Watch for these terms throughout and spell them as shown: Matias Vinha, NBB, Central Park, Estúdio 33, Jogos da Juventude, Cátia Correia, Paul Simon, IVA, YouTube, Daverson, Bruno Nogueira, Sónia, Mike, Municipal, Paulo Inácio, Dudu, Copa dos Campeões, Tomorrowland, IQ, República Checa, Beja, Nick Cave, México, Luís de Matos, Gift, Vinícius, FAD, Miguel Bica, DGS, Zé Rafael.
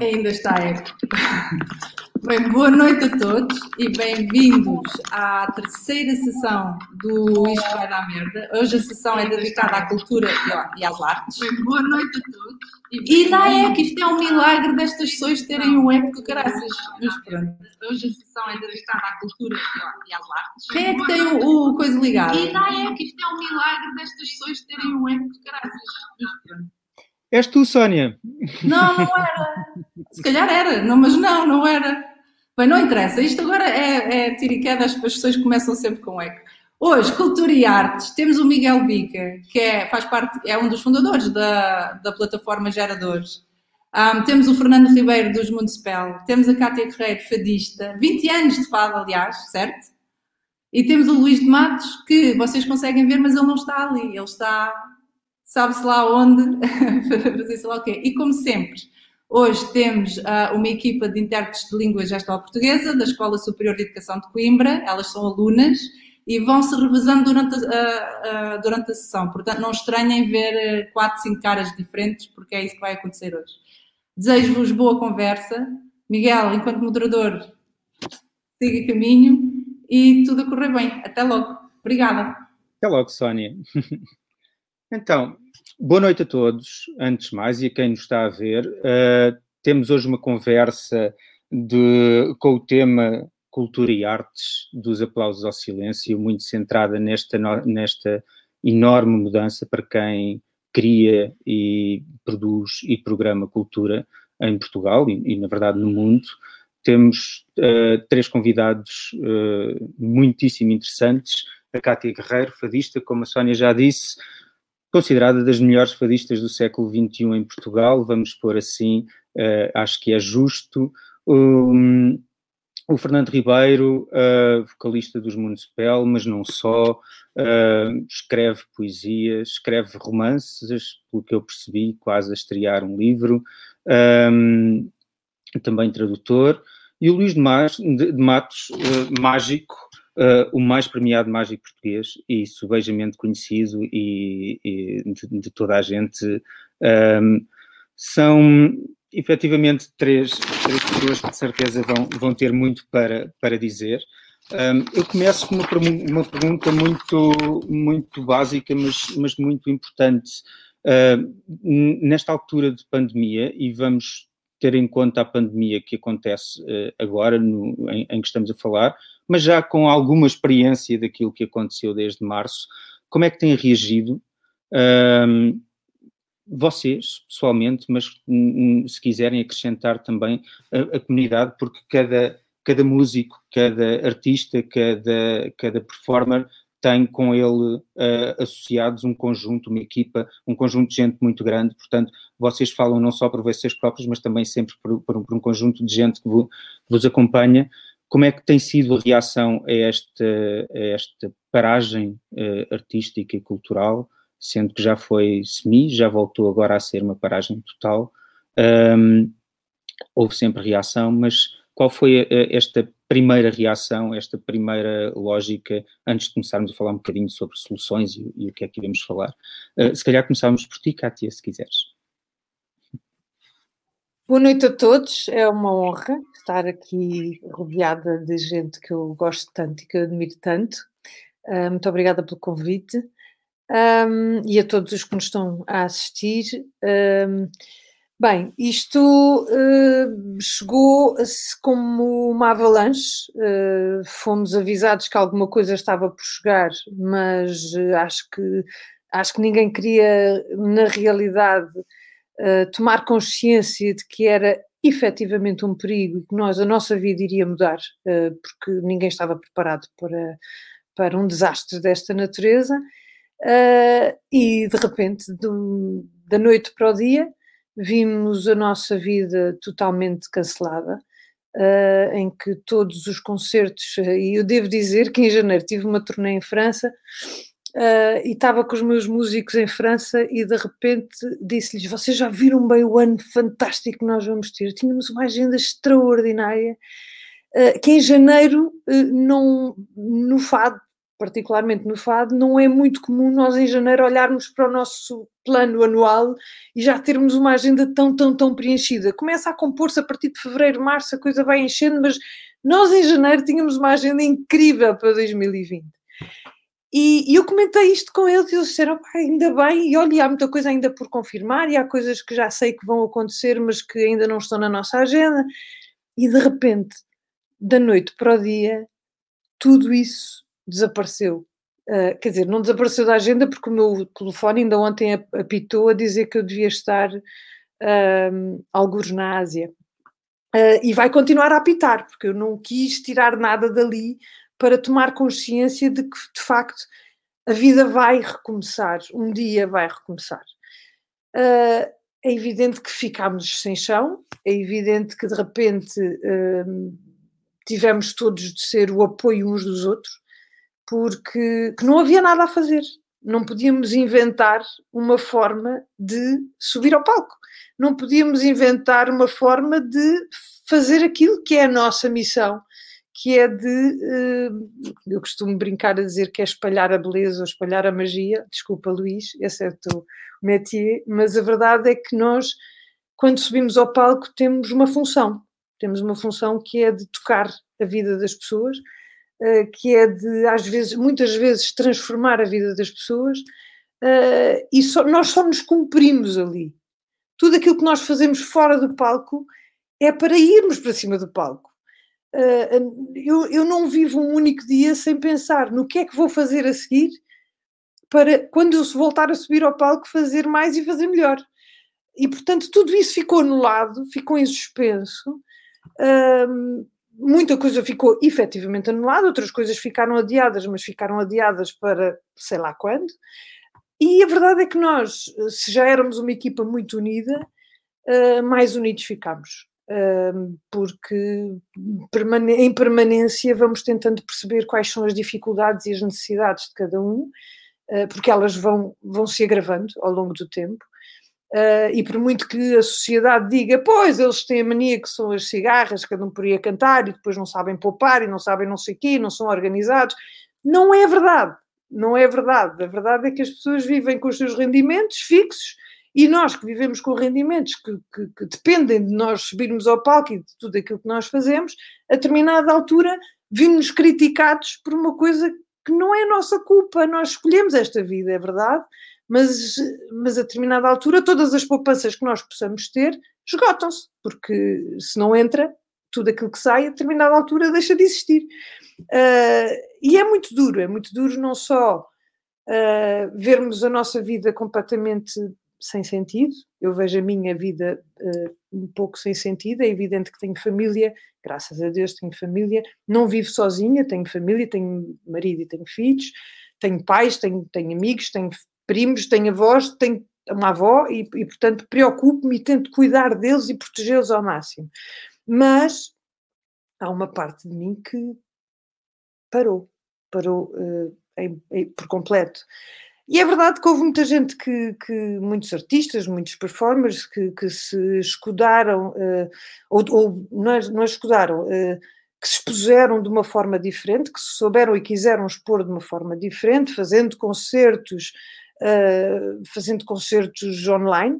Ainda está eco. Bem, boa noite a todos e bem-vindos à terceira sessão do Isto Vai Dar Merda. Hoje a sessão é dedicada à cultura e às artes. Bem, boa noite a todos. E dá eco, isto é um milagre destas sessões terem um eco de caraças. Mas pronto. Hoje a sessão é dedicada à cultura e às artes. Quem é que tem o coisa ligado? E dá eco, isto é um milagre destas sessões terem um eco de caraças. Mas pronto. És tu, Sónia? Não, não era. Se calhar era, não, mas não era. Bem, não interessa. Isto agora é tiro e queda, as pessoas começam sempre com eco. Hoje, cultura e artes, temos o Miguel Bica, que é um dos fundadores da plataforma Geradores. Temos o Fernando Ribeiro, dos Municipal. Temos a Cátia Correia, fadista. 20 anos de fado, aliás, certo? E temos o Luís de Matos, que vocês conseguem ver, mas ele não está ali. Ele está... sabe-se lá onde, fazer-se lá o quê. E como sempre, hoje temos uma equipa de intérpretes de língua gestual portuguesa da Escola Superior de Educação de Coimbra. Elas são alunas e vão-se revezando durante a sessão. Portanto, não estranhem ver 4, 5 caras diferentes, porque é isso que vai acontecer hoje. Desejo-vos boa conversa. Miguel, enquanto moderador, siga caminho e tudo a correr bem. Até logo. Obrigada. Até logo, Sónia. Então, boa noite a todos, antes de mais, e a quem nos está a ver. Temos hoje uma conversa com o tema Cultura e Artes, dos aplausos ao silêncio, muito centrada nesta enorme mudança para quem cria e produz e programa cultura em Portugal e na verdade, no mundo. Temos 3 convidados muitíssimo interessantes. A Cátia Guerreiro, fadista, como a Sónia já disse, considerada das melhores fadistas do século XXI em Portugal, vamos pôr assim, acho que é justo. O Fernando Ribeiro, vocalista dos Municipal, mas não só, escreve poesia, escreve romances, pelo que eu percebi, quase a estrear um livro, também tradutor. E o Luís de Matos, mágico, o mais premiado mágico português e subejamente conhecido de toda a gente. São, efetivamente, 3 pessoas que, de certeza, vão ter muito para dizer. Eu começo com uma pergunta muito básica, mas muito importante. Nesta altura de pandemia, e vamos ter em conta a pandemia que acontece agora, em que estamos a falar, mas já com alguma experiência daquilo que aconteceu desde março, como é que têm reagido vocês, pessoalmente, mas se quiserem acrescentar também a comunidade, porque cada músico, cada artista, cada performer tem com ele associados um conjunto, uma equipa, um conjunto de gente muito grande. Portanto, vocês falam não só por vocês próprios, mas também sempre por um conjunto de gente que vos acompanha. Como é que tem sido a reação a esta paragem artística e cultural, sendo que já foi semi, já voltou agora a ser uma paragem total? Houve sempre reação, mas qual foi esta primeira reação, esta primeira lógica, antes de começarmos a falar um bocadinho sobre soluções e o que é que iremos falar? Se calhar começámos por ti, Cátia, se quiseres. Boa noite a todos, é uma honra estar aqui rodeada de gente que eu gosto tanto e que eu admiro tanto. Muito obrigada pelo convite e a todos os que nos estão a assistir. Bem, isto chegou-se como uma avalanche, fomos avisados que alguma coisa estava por chegar, mas acho que ninguém queria, na realidade, tomar consciência de que era efetivamente um perigo e que a nossa vida iria mudar, porque ninguém estava preparado para um desastre desta natureza, e de repente, da noite para o dia, vimos a nossa vida totalmente cancelada, em que todos os concertos, e eu devo dizer que em janeiro tive uma turnê em França, e estava com os meus músicos em França e de repente disse-lhes: vocês já viram bem o ano fantástico que nós vamos ter? Tínhamos uma agenda extraordinária, que em janeiro, no FAD, particularmente no FAD, não é muito comum nós em janeiro olharmos para o nosso plano anual e já termos uma agenda tão preenchida. Começa a compor-se a partir de fevereiro, março, a coisa vai enchendo, mas nós em janeiro tínhamos uma agenda incrível para 2020. E eu comentei isto com eles e eles disseram, ainda bem, e olha, há muita coisa ainda por confirmar e há coisas que já sei que vão acontecer, mas que ainda não estão na nossa agenda. E de repente, da noite para o dia, tudo isso desapareceu. Quer dizer, não desapareceu da agenda porque o meu telefone ainda ontem apitou a dizer que eu devia estar algures na Ásia. E vai continuar a apitar, porque eu não quis tirar nada dali para tomar consciência de que, de facto, a vida vai recomeçar, um dia vai recomeçar. É evidente que ficámos sem chão, é evidente que, de repente, tivemos todos de ser o apoio uns dos outros, porque que não havia nada a fazer. Não podíamos inventar uma forma de subir ao palco. Não podíamos inventar uma forma de fazer aquilo que é a nossa missão, que é de, eu costumo brincar a dizer que é espalhar a beleza ou espalhar a magia, desculpa Luís, esse é o teu métier, mas a verdade é que nós, quando subimos ao palco, temos uma função que é de tocar a vida das pessoas, que é de, às vezes, muitas vezes, transformar a vida das pessoas, e nós só nos cumprimos ali. Tudo aquilo que nós fazemos fora do palco é para irmos para cima do palco. Eu não vivo um único dia sem pensar no que é que vou fazer a seguir para, quando eu voltar a subir ao palco, fazer mais e fazer melhor. E, portanto, tudo isso ficou anulado, ficou em suspenso. Muita coisa ficou efetivamente anulada, outras coisas ficaram adiadas, mas ficaram adiadas para sei lá quando. E a verdade é que nós, se já éramos uma equipa muito unida, mais unidos ficámos. Porque em permanência vamos tentando perceber quais são as dificuldades e as necessidades de cada um, porque elas vão se agravando ao longo do tempo, e por muito que a sociedade diga, pois, eles têm a mania que são as cigarras, cada um por aí a cantar e depois não sabem poupar e não sabem não sei o quê, não são organizados, não é verdade, não é verdade. A verdade é que as pessoas vivem com os seus rendimentos fixos, e nós que vivemos com rendimentos que dependem de nós subirmos ao palco e de tudo aquilo que nós fazemos, a determinada altura vimos criticados por uma coisa que não é a nossa culpa. Nós escolhemos esta vida, é verdade, mas a determinada altura todas as poupanças que nós possamos ter esgotam-se, porque se não entra, tudo aquilo que sai a determinada altura deixa de existir. E é muito duro não só vermos a nossa vida completamente sem sentido, eu vejo a minha vida um pouco sem sentido, é evidente que tenho família, graças a Deus tenho família, não vivo sozinha, tenho família, tenho marido e tenho filhos, tenho pais, tenho amigos, tenho primos, tenho avós, tenho uma avó e portanto preocupo-me e tento cuidar deles e protegê-los ao máximo, mas há uma parte de mim que parou por completo. E é verdade que houve muita gente muitos artistas, muitos performers que se escudaram, ou não escudaram, que se expuseram de uma forma diferente, que se souberam e quiseram expor de uma forma diferente, fazendo concertos online,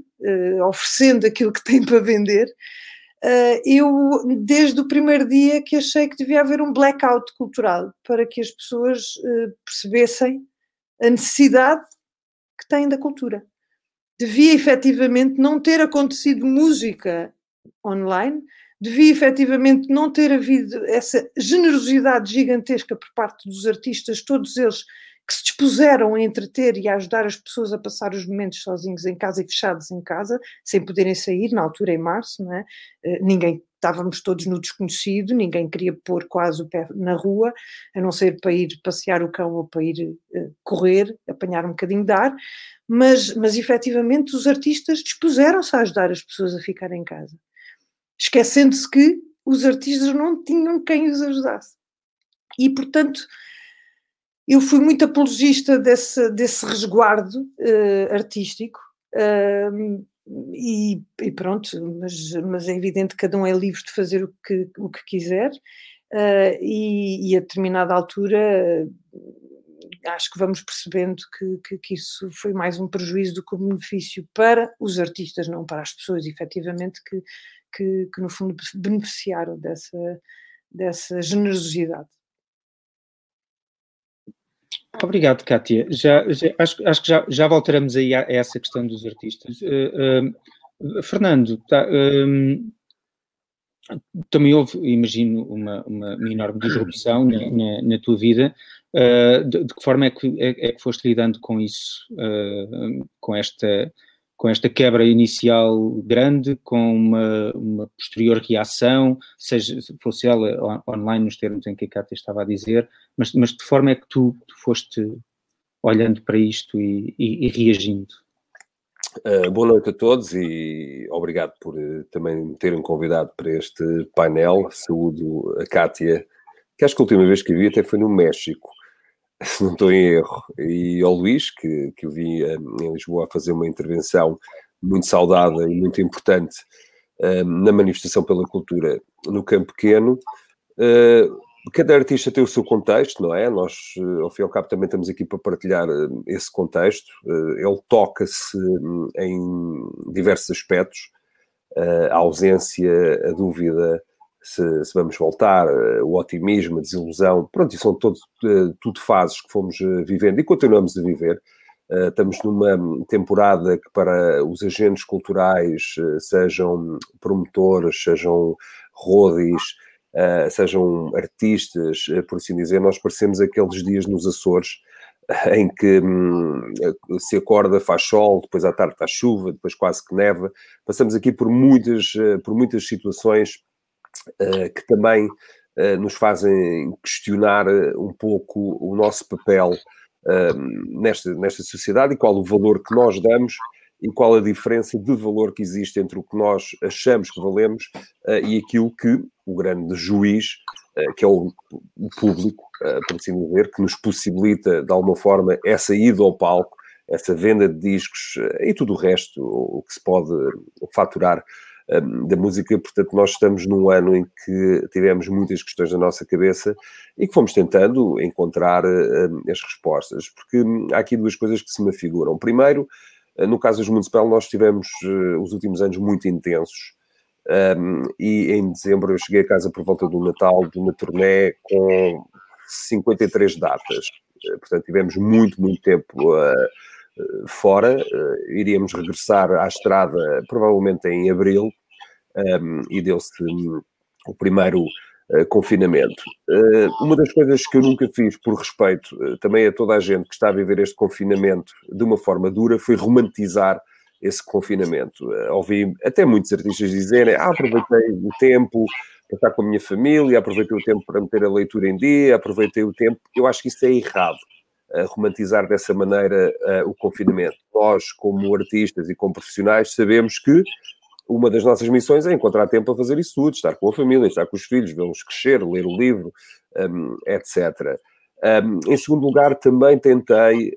oferecendo aquilo que têm para vender. Eu, desde o primeiro dia, que achei que devia haver um blackout cultural para que as pessoas percebessem a necessidade que tem da cultura. Devia efetivamente não ter acontecido música online, devia efetivamente não ter havido essa generosidade gigantesca por parte dos artistas, todos eles que se dispuseram a entreter e a ajudar as pessoas a passar os momentos sozinhos em casa e fechados em casa, sem poderem sair, na altura em março, não é? Estávamos todos no desconhecido, ninguém queria pôr quase o pé na rua, a não ser para ir passear o cão ou para ir correr, apanhar um bocadinho de ar, mas efetivamente os artistas dispuseram-se a ajudar as pessoas a ficarem em casa, esquecendo-se que os artistas não tinham quem os ajudasse. E, portanto, eu fui muito apologista desse resguardo artístico, e pronto, mas é evidente que cada um é livre de fazer o que quiser, e a determinada altura acho que vamos percebendo que isso foi mais um prejuízo do que um benefício para os artistas, não para as pessoas, efetivamente, que no fundo beneficiaram dessa generosidade. Obrigado, Cátia. Acho que já voltaremos aí a essa questão dos artistas. Fernando, também houve, imagino, uma enorme disrupção na tua vida. De que forma é que foste lidando com isso, com esta quebra inicial grande, com uma posterior reação, seja fosse ela online nos termos em que a Cátia estava a dizer, mas de forma é que tu foste olhando para isto e reagindo? Boa noite a todos e obrigado por também me terem convidado para este painel. Saúdo a Cátia, que acho que a última vez que a vi até foi no México, se não estou em erro, e ao Luís, que eu vi em Lisboa a fazer uma intervenção muito saudada e muito importante na manifestação pela cultura no Campo Pequeno. Cada artista tem o seu contexto, não é? Nós, ao fim e ao cabo, também estamos aqui para partilhar esse contexto. Ele toca-se em diversos aspectos, a ausência, a dúvida, se vamos voltar, o otimismo, a desilusão, pronto, e são tudo fases que fomos vivendo e continuamos a viver. Estamos numa temporada que, para os agentes culturais, sejam promotores, sejam roadies, sejam artistas, por assim dizer, nós parecemos aqueles dias nos Açores em que se acorda, faz sol, depois à tarde faz chuva, depois quase que neva. Passamos aqui por muitas situações que também nos fazem questionar um pouco o nosso papel nesta sociedade e qual o valor que nós damos e qual a diferença de valor que existe entre o que nós achamos que valemos e aquilo que o grande juiz, que é o público, por assim dizer, que nos possibilita, de alguma forma, essa ida ao palco, essa venda de discos e tudo o resto, o que se pode faturar da música. Portanto, nós estamos num ano em que tivemos muitas questões na nossa cabeça e que fomos tentando encontrar as respostas, porque há aqui duas coisas que se me afiguram. Primeiro, no caso dos Municipal, nós tivemos os últimos anos muito intensos e em dezembro eu cheguei a casa por volta do Natal de uma turnê com 53 datas. Portanto, tivemos muito tempo fora. Iríamos regressar à estrada provavelmente em abril e deu-se o primeiro confinamento. Uma das coisas que eu nunca fiz, por respeito também a toda a gente que está a viver este confinamento de uma forma dura, foi romantizar esse confinamento. Ouvi até muitos artistas dizerem: aproveitei o tempo para estar com a minha família, aproveitei o tempo para meter a leitura em dia, aproveitei o tempo. Eu acho que isso é errado. Romantizar dessa maneira o confinamento. Nós, como artistas e como profissionais, sabemos que uma das nossas missões é encontrar tempo para fazer isso tudo, estar com a família, estar com os filhos, vê-los crescer, ler o livro, etc. Em segundo lugar, também tentei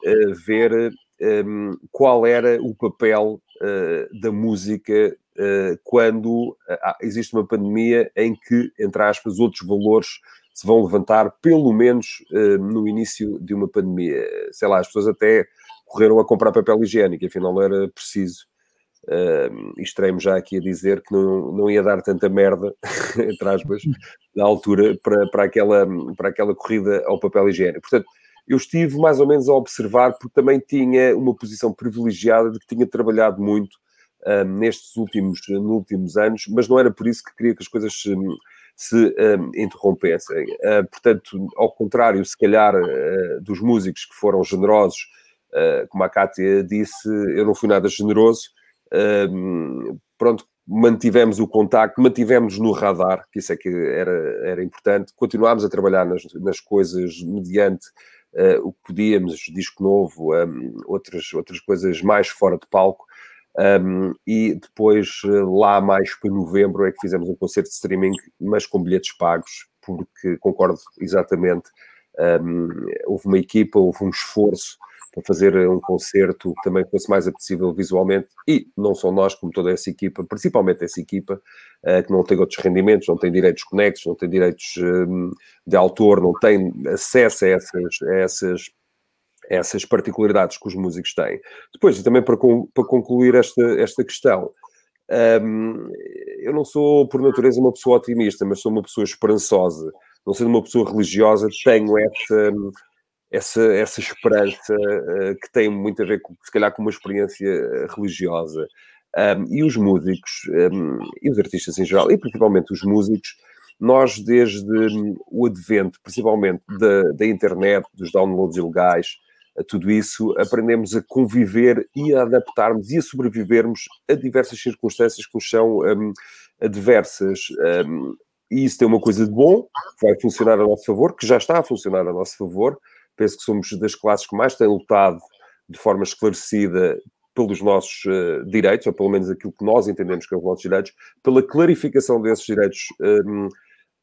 ver qual era o papel da música quando existe uma pandemia em que, entre aspas, outros valores se vão levantar, pelo menos no início de uma pandemia. Sei lá, as pessoas até correram a comprar papel higiênico, afinal não era preciso. Estreio-me já aqui a dizer que não ia dar tanta merda, entre aspas, na altura, para aquela corrida ao papel higiênico. Portanto, eu estive mais ou menos a observar, porque também tinha uma posição privilegiada de que tinha trabalhado muito nos últimos anos, mas não era por isso que queria que as coisas se interrompessem. Portanto, ao contrário, se calhar, dos músicos que foram generosos, como a Cátia disse, eu não fui nada generoso. Pronto, mantivemos o contacto, mantivemos no radar, que isso é que era importante. Continuámos a trabalhar nas coisas mediante o que podíamos, disco novo, outras coisas mais fora de palco. E depois, lá mais para novembro, é que fizemos um concerto de streaming, mas com bilhetes pagos, porque concordo exatamente, houve uma equipa, houve um esforço para fazer um concerto que também fosse mais apetecível visualmente, e não só nós, como toda essa equipa, principalmente essa equipa, que não tem outros rendimentos, não tem direitos conexos, não tem direitos de autor, não tem acesso a essas essas particularidades que os músicos têm. Depois, e também para concluir esta questão, eu não sou, por natureza, uma pessoa otimista, mas sou uma pessoa esperançosa. Não sendo uma pessoa religiosa, tenho essa esperança que tem muito a ver, se calhar, com uma experiência religiosa. E os músicos, e os artistas em geral, e principalmente os músicos, nós, desde o advento, principalmente da internet, dos downloads ilegais, a tudo isso, aprendemos a conviver e a adaptarmos e a sobrevivermos a diversas circunstâncias que nos são adversas. E isso tem uma coisa de bom, que vai funcionar a nosso favor, que já está a funcionar a nosso favor. Penso que somos das classes que mais têm lutado de forma esclarecida pelos nossos direitos, ou pelo menos aquilo que nós entendemos que são os nossos direitos, pela clarificação desses direitos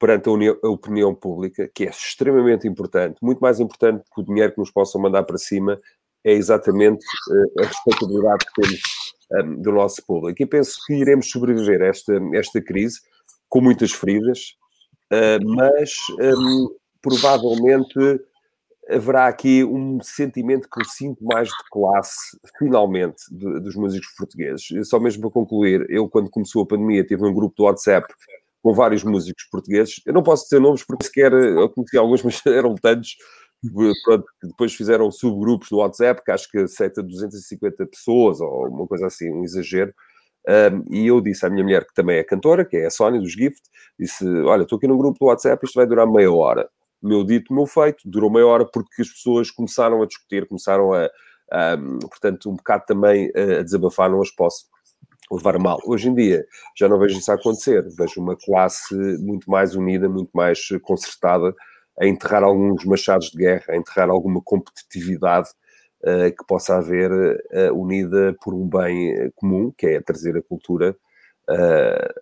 perante a opinião pública, que é extremamente importante. Muito mais importante que o dinheiro que nos possam mandar para cima é exatamente a respeitabilidade que temos do nosso público. E penso que iremos sobreviver a esta crise, com muitas feridas, mas provavelmente haverá aqui um sentimento que eu sinto mais de classe, finalmente, dos músicos portugueses. E só mesmo para concluir, eu, quando começou a pandemia, tive um grupo do WhatsApp com vários músicos portugueses. Eu não posso dizer nomes porque sequer eu conheci alguns, mas eram tantos. Pronto, depois fizeram subgrupos do WhatsApp, que acho que aceita 250 pessoas, ou uma coisa assim, um exagero. E eu disse à minha mulher, que também é cantora, que é a Sónia, dos Gift, disse, olha, estou aqui num grupo do WhatsApp, isto vai durar meia hora. Meu dito, meu feito, durou meia hora, porque as pessoas começaram a discutir, começaram portanto, um bocado também a desabafar, não as posso levar mal. Hoje em dia, já não vejo isso a acontecer, vejo uma classe muito mais unida, muito mais concertada, a enterrar alguns machados de guerra, a enterrar alguma competitividade que possa haver unida por um bem comum, que é trazer a cultura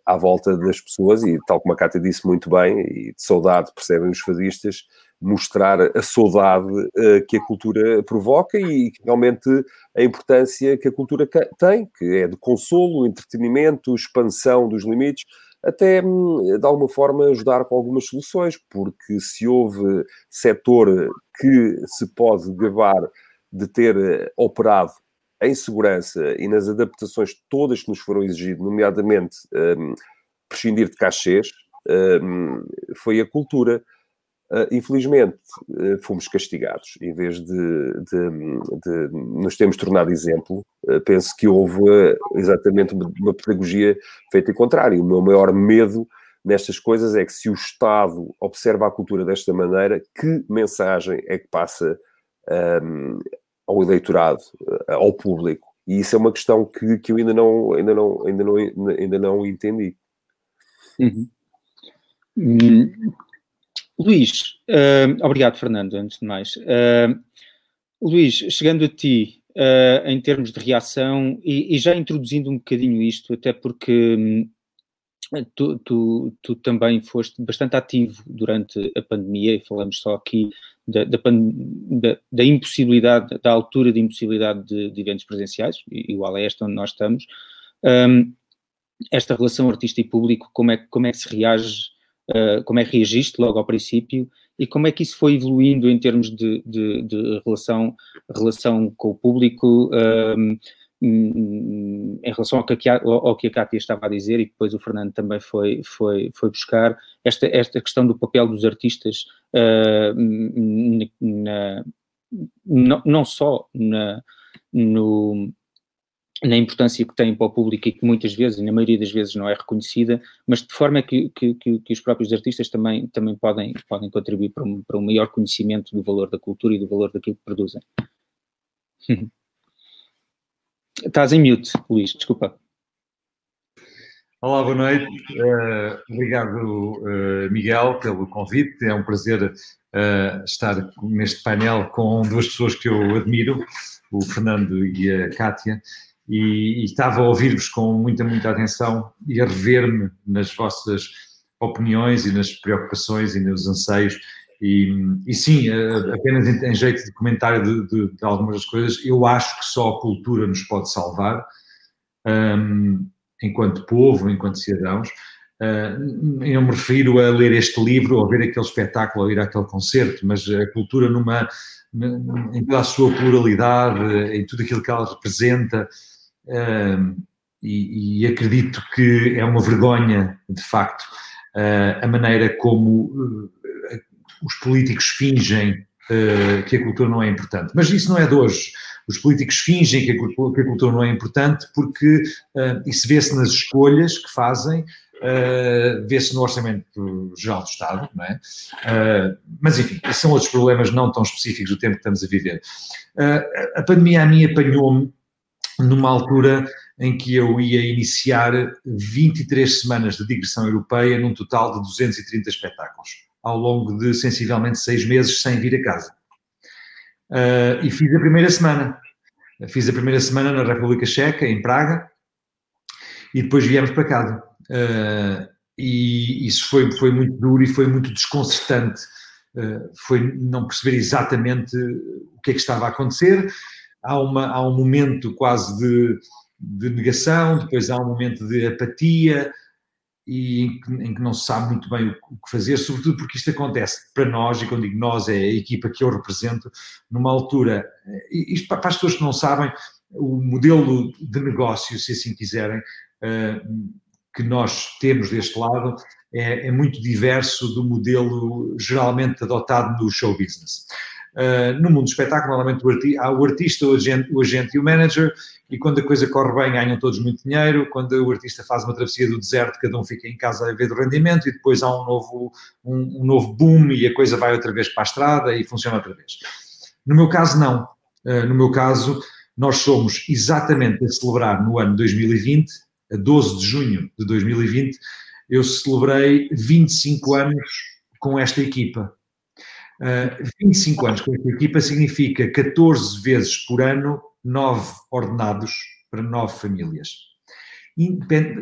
à volta das pessoas e, tal como a Cátia disse muito bem, e de saudade percebem os fadistas, mostrar a saudade que a cultura provoca e realmente a importância que a cultura tem, que é de consolo, entretenimento, expansão dos limites, até, de alguma forma, ajudar com algumas soluções, porque se houve setor que se pode gabar de ter operado em segurança e nas adaptações todas que nos foram exigidas, nomeadamente prescindir de cachês, foi a cultura. Infelizmente, fomos castigados. Em vez de nos termos tornado exemplo, penso que houve exatamente uma pedagogia feita em contrário. O meu maior medo nestas coisas é que, se o Estado observa a cultura desta maneira, que mensagem é que passa ao eleitorado, ao público? E isso é uma questão que eu ainda não entendi. Uhum. Luís, obrigado, Fernando, antes de mais. Luís, chegando a ti, em termos de reação, e já introduzindo um bocadinho isto, até porque tu também foste bastante ativo durante a pandemia, e falamos só aqui da impossibilidade, da altura de impossibilidade de eventos presenciais, igual a esta onde nós estamos. Esta relação artista e público, como é que se reage, como é que reagiste logo ao princípio, e como é que isso foi evoluindo em termos de relação com o público, em relação ao que a Cátia estava a dizer, e depois o Fernando também foi buscar, esta questão do papel dos artistas, não só na importância que tem para o público, e que muitas vezes, e na maioria das vezes, não é reconhecida, mas de forma que os próprios artistas também podem contribuir para um maior conhecimento do valor da cultura e do valor daquilo que produzem. Estás em mute, Luís, desculpa. Olá, boa noite. Obrigado, Miguel, pelo convite. É um prazer estar neste painel com duas pessoas que eu admiro, o Fernando e a Cátia, e estava a ouvir-vos com muita atenção e a rever-me nas vossas opiniões e nas preocupações e nos anseios. E sim, apenas em jeito de comentário de algumas das coisas, eu acho que só a cultura nos pode salvar, enquanto povo, enquanto cidadãos. Eu me refiro a ler este livro, ou ver aquele espetáculo, ou ir àquele concerto, mas a cultura em toda a sua pluralidade, em tudo aquilo que ela representa, e acredito que é uma vergonha, de facto, a maneira como os políticos fingem que a cultura não é importante. Mas isso não é de hoje. Os políticos fingem que a cultura não é importante porque isso vê-se nas escolhas que fazem, vê-se no Orçamento Geral do Estado, não é? Mas, enfim, são outros problemas não tão específicos do tempo que estamos a viver. A pandemia a mim apanhou-me numa altura em que eu ia iniciar 23 semanas de digressão europeia num total de 230 espetáculos, ao longo de sensivelmente 6 meses sem vir a casa. E fiz a primeira semana. Fiz a primeira semana na República Checa, em Praga, e depois viemos para casa. E isso foi muito duro e foi muito desconcertante. Foi não perceber exatamente o que é que estava a acontecer. Há um momento quase de negação, depois há um momento de apatia, e em que não se sabe muito bem o que fazer, sobretudo porque isto acontece para nós, e quando digo nós é a equipa que eu represento, numa altura, isto para as pessoas que não sabem, o modelo de negócio, se assim quiserem, que nós temos deste lado, é muito diverso do modelo geralmente adotado no show business. No mundo do espetáculo, normalmente há o artista, o agente e o manager, e quando a coisa corre bem ganham todos muito dinheiro, quando o artista faz uma travessia do deserto cada um fica em casa a ver do rendimento, e depois há um novo boom e a coisa vai outra vez para a estrada e funciona outra vez. No meu caso, não. No meu caso, nós somos exatamente a celebrar no ano 2020, a 12 de junho de 2020, eu celebrei 25 anos com esta equipa. 25 anos com esta equipa significa 14 vezes por ano, 9 ordenados para 9 famílias.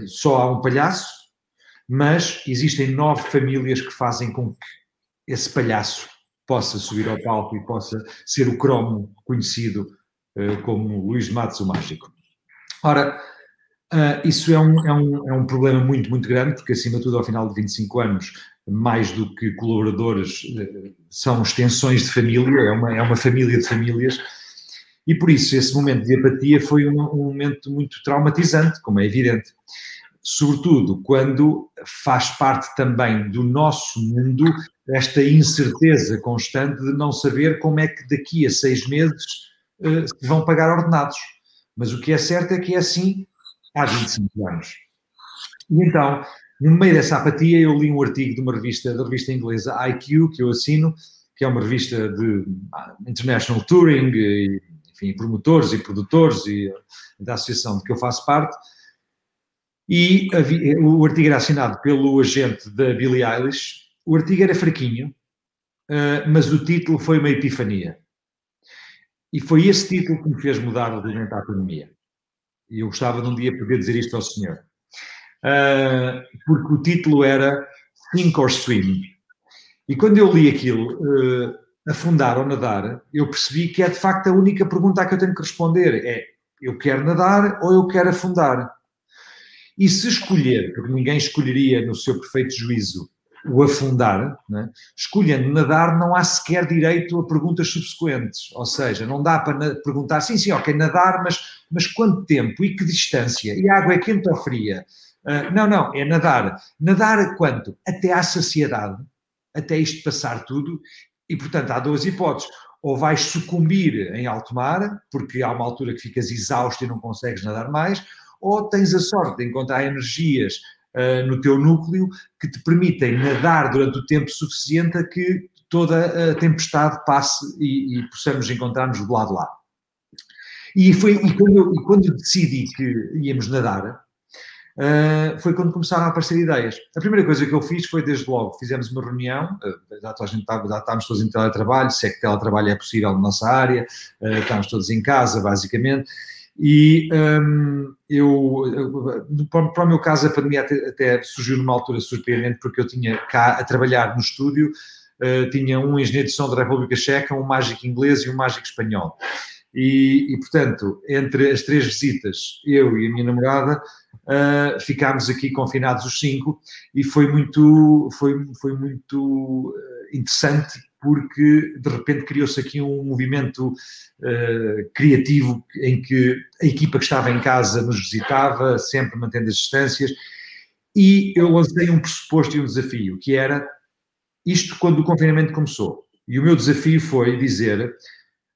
Só há um palhaço, mas existem 9 famílias que fazem com que esse palhaço possa subir ao palco e possa ser o cromo conhecido como Luís de Matos, o Mágico. Ora, isso é um problema muito, muito grande, porque acima de tudo, ao final de 25 anos... mais do que colaboradores, são extensões de família, é uma família de famílias, e por isso esse momento de apatia foi um momento muito traumatizante, como é evidente. Sobretudo quando faz parte também do nosso mundo esta incerteza constante de não saber como é que daqui a 6 meses se vão pagar ordenados. Mas o que é certo é que é assim há 25 anos. E então... no meio dessa apatia, eu li um artigo de uma revista, da revista inglesa IQ, que eu assino, que é uma revista de international touring, e, enfim, promotores e produtores, e da associação de que eu faço parte, e o artigo era assinado pelo agente da Billie Eilish. O artigo era fraquinho, mas o título foi uma epifania. E foi esse título que me fez mudar durante a pandemia. E eu gostava de um dia poder dizer isto ao senhor. Porque o título era Sink or Swim. E quando eu li aquilo, afundar ou nadar, eu percebi que é de facto a única pergunta a que eu tenho que responder é: eu quero nadar ou eu quero afundar? E se escolher, porque ninguém escolheria no seu perfeito juízo o afundar, né? Escolhendo nadar não há sequer direito a perguntas subsequentes, ou seja, não dá para perguntar, sim, ok, nadar, mas quanto tempo e que distância? E a água é quente ou fria? Não, é nadar. Nadar a quanto? Até à saciedade, até isto passar tudo, e portanto há duas hipóteses: ou vais sucumbir em alto mar, porque há uma altura que ficas exausto e não consegues nadar mais, ou tens a sorte de encontrar energias no teu núcleo que te permitem nadar durante o tempo suficiente a que toda a tempestade passe e possamos encontrar-nos do lado lá. E quando eu decidi que íamos nadar, foi quando começaram a aparecer ideias. A primeira coisa que eu fiz foi, desde logo, fizemos uma reunião, já estávamos todos em teletrabalho, se é que teletrabalho é possível na nossa área, estávamos todos em casa, basicamente, e para o meu caso, a pandemia até surgiu numa altura surpreendente, porque eu tinha cá a trabalhar no estúdio, tinha um engenheiro de som da República Checa, um mágico inglês e um mágico espanhol. E portanto, entre as 3 visitas, eu e a minha namorada ficámos aqui confinados os 5 e foi muito interessante, porque de repente criou-se aqui um movimento criativo em que a equipa que estava em casa nos visitava, sempre mantendo as distâncias, e eu lancei um pressuposto e um desafio, que era isto quando o confinamento começou. E o meu desafio foi dizer: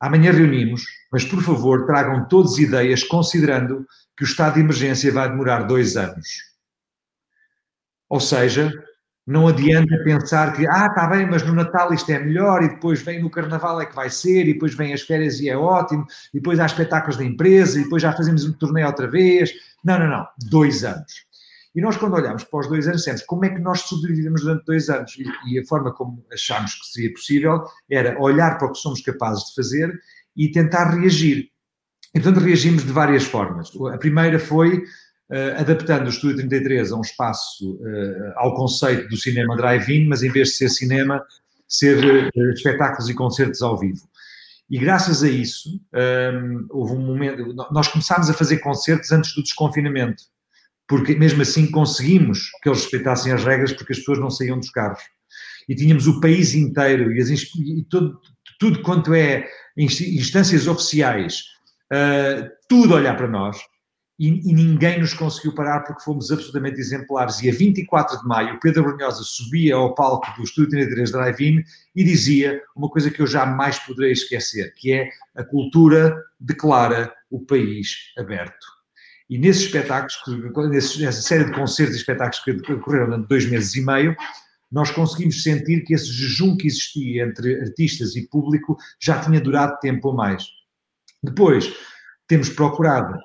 amanhã reunimos, mas por favor tragam todas ideias, considerando que o estado de emergência vai demorar 2 anos. Ou seja, não adianta pensar que, está bem, mas no Natal isto é melhor, e depois vem no Carnaval é que vai ser, e depois vem as férias e é ótimo, e depois há espetáculos da empresa, e depois já fazemos um torneio outra vez. Não, 2 anos. E nós, quando olhámos para os 2 anos, dissemos: como é que nós sobrevivemos durante 2 anos? E a forma como achámos que seria possível era olhar para o que somos capazes de fazer e tentar reagir. E, portanto, reagimos de várias formas. A primeira foi adaptando o Estúdio 33 a um espaço, ao conceito do cinema drive-in, mas em vez de ser cinema, ser espetáculos e concertos ao vivo. E graças a isso, houve um momento... Nós começámos a fazer concertos antes do desconfinamento, porque mesmo assim conseguimos que eles respeitassem as regras, porque as pessoas não saíam dos carros. E tínhamos o país inteiro e tudo quanto é instâncias oficiais, tudo a olhar para nós. E ninguém nos conseguiu parar, porque fomos absolutamente exemplares. E a 24 de maio, o Pedro Brunhosa subia ao palco do Estúdio 33 Drive-In e dizia uma coisa que eu jamais poderei esquecer, que é: a cultura declara o país aberto. E nesses espetáculos, nessa série de concertos e espetáculos que ocorreram durante 2 meses e meio, nós conseguimos sentir que esse jejum que existia entre artistas e público já tinha durado tempo ou mais. Depois, temos procurado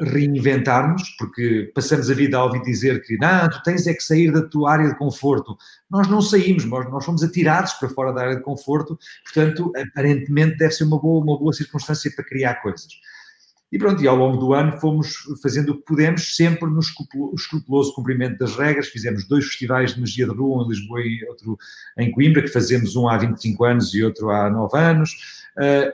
reinventar-nos, porque passamos a vida a ouvir dizer que não, tu tens é que sair da tua área de conforto. Nós não saímos, nós fomos atirados para fora da área de conforto, portanto, aparentemente deve ser uma boa circunstância para criar coisas. E pronto, e ao longo do ano fomos fazendo o que pudemos, sempre no escrupuloso cumprimento das regras. Fizemos 2 festivais de magia de rua, um em Lisboa e outro em Coimbra, que fazemos um há 25 anos e outro há 9 anos.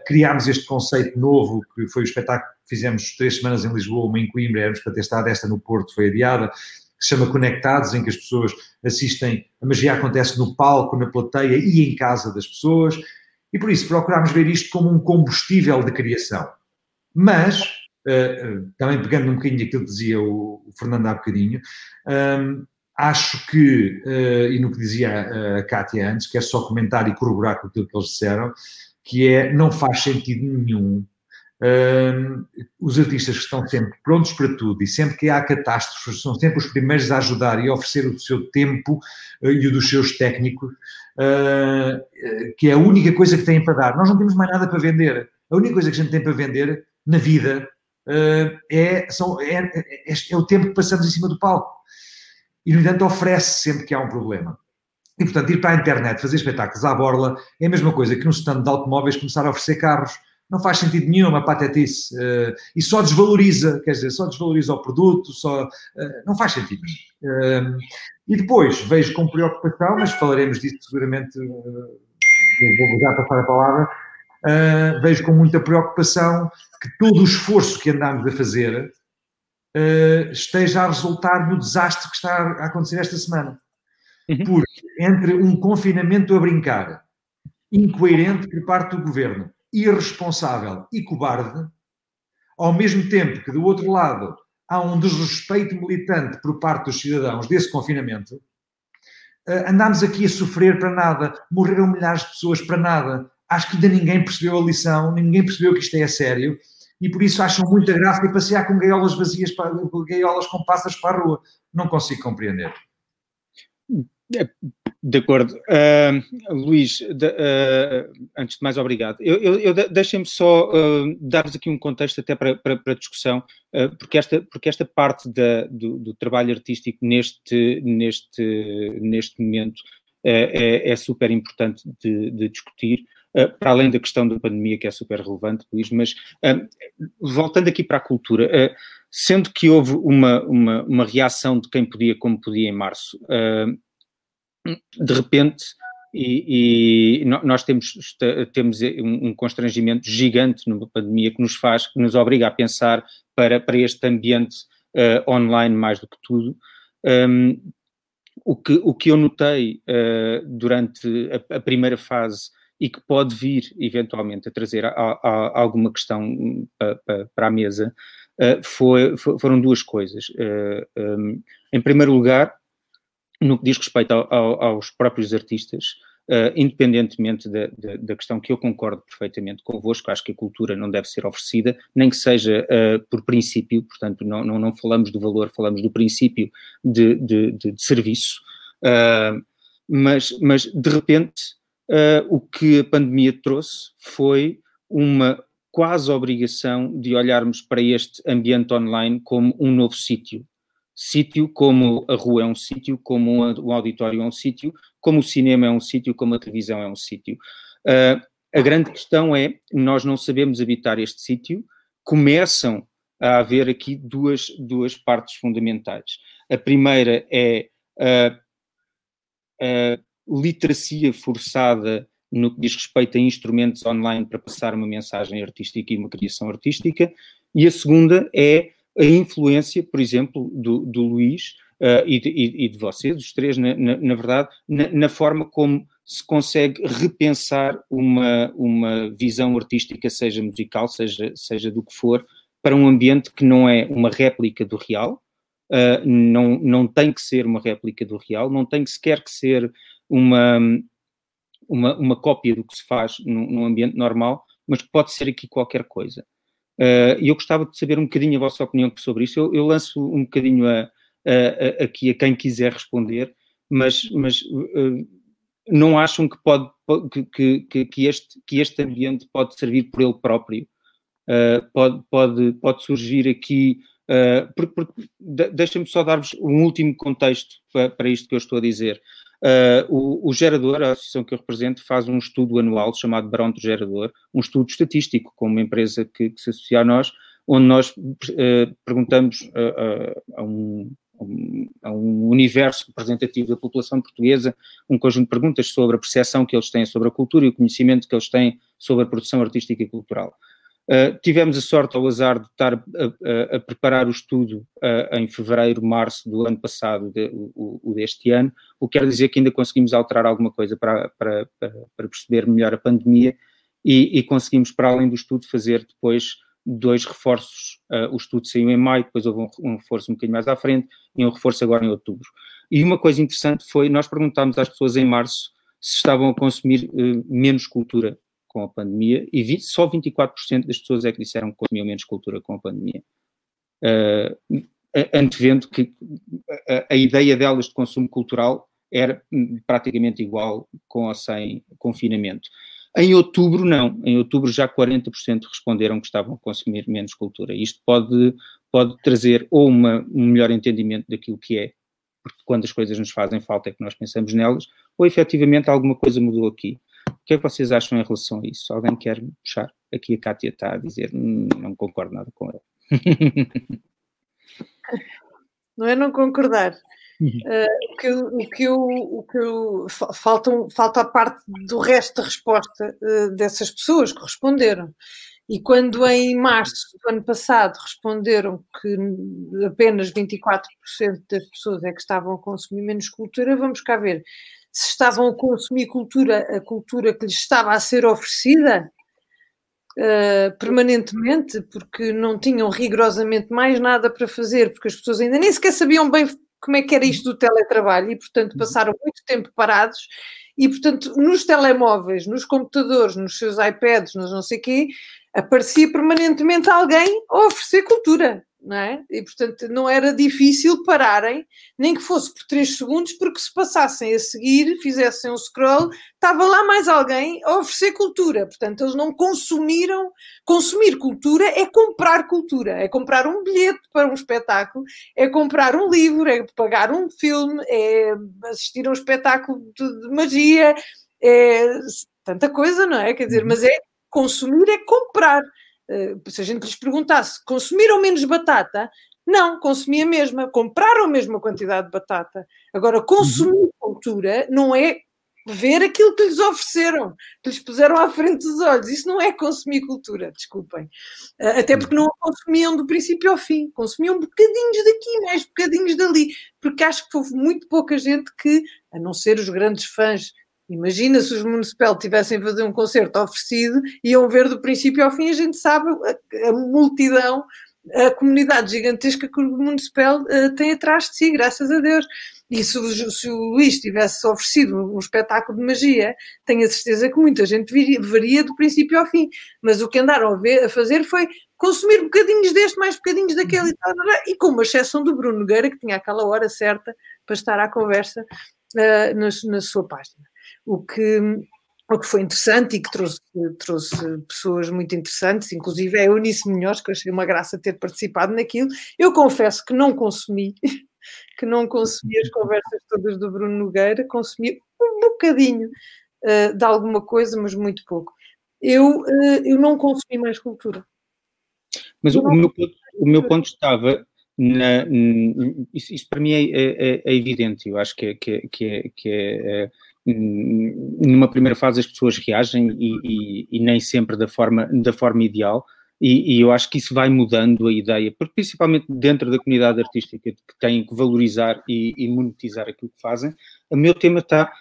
Criámos este conceito novo, que foi o espetáculo que fizemos 3 semanas em Lisboa, uma em Coimbra, éramos para ter estado esta no Porto, foi adiada, que se chama Conectados, em que as pessoas assistem, a magia acontece no palco, na plateia e em casa das pessoas. E por isso procurámos ver isto como um combustível de criação. Mas, também pegando um bocadinho aquilo que dizia o Fernando há bocadinho, acho que, e no que dizia a Cátia antes, quero só comentar e corroborar com aquilo que eles disseram, que é: não faz sentido nenhum os artistas que estão sempre prontos para tudo e sempre que há catástrofes são sempre os primeiros a ajudar e a oferecer o seu tempo e o dos seus técnicos, que é a única coisa que têm para dar. Nós não temos mais nada para vender. A única coisa que a gente tem para vender na vida é o tempo que passamos em cima do palco. E, no entanto, oferece sempre que há um problema. E, portanto, ir para a internet, fazer espetáculos à borla, é a mesma coisa que num stand de automóveis começar a oferecer carros. Não faz sentido nenhum, é uma patetice. E só desvaloriza, quer dizer, só desvaloriza o produto, não faz sentido nenhum. E depois, vejo com preocupação, mas falaremos disso seguramente, vou já passar a palavra. Vejo com muita preocupação que todo o esforço que andámos a fazer esteja a resultar no desastre que está a acontecer esta semana. Porque entre um confinamento a brincar, incoerente por parte do governo, irresponsável e cobarde, ao mesmo tempo que do outro lado há um desrespeito militante por parte dos cidadãos desse confinamento, andámos aqui a sofrer para nada, morreram milhares de pessoas para nada. Acho que ainda ninguém percebeu a lição, ninguém percebeu que isto é sério, e por isso acham muita graça de passear com gaiolas vazias, gaiolas com passas para a rua. Não consigo compreender. De acordo. Luís, antes de mais, obrigado. Deixem-me só dar-vos aqui um contexto até para a discussão, porque esta parte do trabalho artístico neste momento é super importante de discutir. Para além da questão da pandemia, que é super relevante, Luís, mas voltando aqui para a cultura, sendo que houve uma reação de quem podia, como podia em março, de repente, e nós temos um constrangimento gigante numa pandemia que nos obriga a pensar para este ambiente online mais do que tudo. O que eu notei durante a primeira fase e que pode vir eventualmente a trazer a alguma questão para a mesa foram duas coisas. Em primeiro lugar, no que diz respeito aos próprios artistas, independentemente da questão que eu concordo perfeitamente convosco, acho que a cultura não deve ser oferecida, nem que seja por princípio, portanto não falamos do valor, falamos do princípio de serviço, mas de repente o que a pandemia trouxe foi uma quase obrigação de olharmos para este ambiente online como um novo sítio, como a rua é um sítio, como o auditório é um sítio, como o cinema é um sítio, como a televisão é um sítio. A grande questão é, nós não sabemos habitar este sítio. Começam a haver aqui duas partes fundamentais. A primeira é a literacia forçada no que diz respeito a instrumentos online para passar uma mensagem artística e uma criação artística, e a segunda é a influência, por exemplo, do Luís e de vocês, os três, na verdade, na forma como se consegue repensar uma visão artística, seja musical, seja do que for, para um ambiente que não é uma réplica do real, não tem que ser uma réplica do real, não tem sequer que ser uma cópia do que se faz num ambiente normal, mas pode ser aqui qualquer coisa. E eu gostava de saber um bocadinho a vossa opinião sobre isso. Eu lanço um bocadinho aqui a quem quiser responder, mas não acham que este ambiente pode servir por ele próprio? Pode surgir aqui... Deixem-me só dar-vos um último contexto para isto que eu estou a dizer. O Gerador, a associação que eu represento, faz um estudo anual chamado Barómetro Gerador, um estudo estatístico com uma empresa que se associa a nós, onde nós perguntamos a um universo representativo da população portuguesa um conjunto de perguntas sobre a percepção que eles têm sobre a cultura e o conhecimento que eles têm sobre a produção artística e cultural. Tivemos a sorte ou o azar de estar a preparar o estudo em fevereiro, março do ano passado, deste ano, o que quer dizer que ainda conseguimos alterar alguma coisa para perceber melhor a pandemia e conseguimos, para além do estudo, fazer depois 2 reforços. O estudo saiu em maio, depois houve um reforço um bocadinho mais à frente e um reforço agora em outubro. E uma coisa interessante foi, nós perguntámos às pessoas em março se estavam a consumir menos cultura com a pandemia, e só 24% das pessoas é que disseram que consumiam menos cultura com a pandemia. Antevendo que a ideia delas de consumo cultural era praticamente igual com ou sem confinamento. Em outubro, não. Em outubro já 40% responderam que estavam a consumir menos cultura. Isto pode trazer ou um melhor entendimento daquilo que é, porque quando as coisas nos fazem falta é que nós pensamos nelas, ou efetivamente alguma coisa mudou aqui. O que é que vocês acham em relação a isso? Alguém quer puxar? Aqui a Cátia está a dizer, não concordo nada com ela. Não é não concordar. Falta a parte do resto da resposta dessas pessoas que responderam. E quando em março do ano passado responderam que apenas 24% das pessoas é que estavam a consumir menos cultura, vamos cá ver. Se estavam a consumir a cultura que lhes estava a ser oferecida permanentemente, porque não tinham rigorosamente mais nada para fazer, porque as pessoas ainda nem sequer sabiam bem como é que era isto do teletrabalho e, portanto, passaram muito tempo parados e, portanto, nos telemóveis, nos computadores, nos seus iPads, nos não sei quê, aparecia permanentemente alguém a oferecer cultura. Não é? E, portanto, não era difícil pararem, nem que fosse por 3 segundos, porque se passassem a seguir, fizessem um scroll, estava lá mais alguém a oferecer cultura. Portanto, eles não consumiram. Consumir cultura é comprar cultura, é comprar um bilhete para um espetáculo, é comprar um livro, é pagar um filme, é assistir a um espetáculo de magia, é tanta coisa, não é? Quer dizer, mas é consumir, é comprar. Se a gente lhes perguntasse, consumiram menos batata? Não, consumi a mesma, compraram a mesma quantidade de batata. Agora, consumir cultura não é ver aquilo que lhes ofereceram, que lhes puseram à frente dos olhos. Isso não é consumir cultura, desculpem. Até porque não a consumiam do princípio ao fim. Consumiam bocadinhos daqui, mais bocadinhos dali. Porque acho que houve muito pouca gente que, a não ser os grandes fãs, imagina se os Municipal tivessem a fazer um concerto oferecido, iam ver do princípio ao fim, a gente sabe a multidão, a comunidade gigantesca que o Municipal tem atrás de si, graças a Deus. E se o Luís tivesse oferecido um espetáculo de magia, tenho a certeza que muita gente veria do princípio ao fim. Mas o que andaram a fazer foi consumir bocadinhos deste, mais bocadinhos daquele e tal, e com uma exceção do Bruno Nogueira, que tinha aquela hora certa para estar à conversa na sua página. O que foi interessante e que trouxe pessoas muito interessantes, inclusive a Eunice Melhores, que eu achei uma graça ter participado naquilo. Eu confesso que não consumi as conversas todas do Bruno Nogueira, consumi um bocadinho de alguma coisa, mas muito pouco. Eu não consumi mais cultura. Mas o meu ponto estava, isso para mim é evidente, eu acho que é numa primeira fase as pessoas reagem e nem sempre da forma ideal, e eu acho que isso vai mudando a ideia, porque principalmente dentro da comunidade artística, que têm que valorizar e monetizar aquilo que fazem. O meu tema está,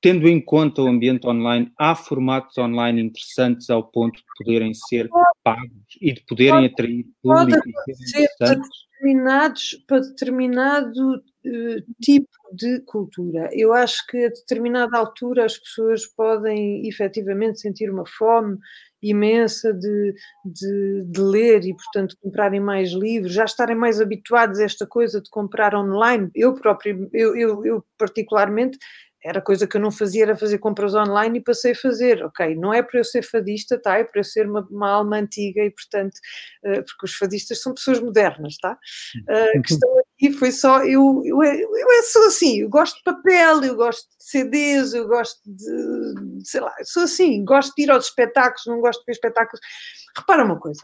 tendo em conta o ambiente online, há formatos online interessantes ao ponto de poderem ser pagos e de poderem atrair público e ser interessantes para determinado tipo de cultura. Eu acho que a determinada altura as pessoas podem efetivamente sentir uma fome imensa de ler e, portanto, comprarem mais livros, já estarem mais habituados a esta coisa de comprar online. Eu particularmente, era coisa que eu não fazia, era fazer compras online e passei a fazer. Ok, não é para eu ser fadista, tá? É para eu ser uma alma antiga e, portanto, porque os fadistas são pessoas modernas, tá? Que estão aqui, foi só, eu sou assim, eu gosto de papel, eu gosto de CDs, eu gosto de, sei lá, sou assim, gosto de ir aos espetáculos, não gosto de ver espetáculos. Repara uma coisa,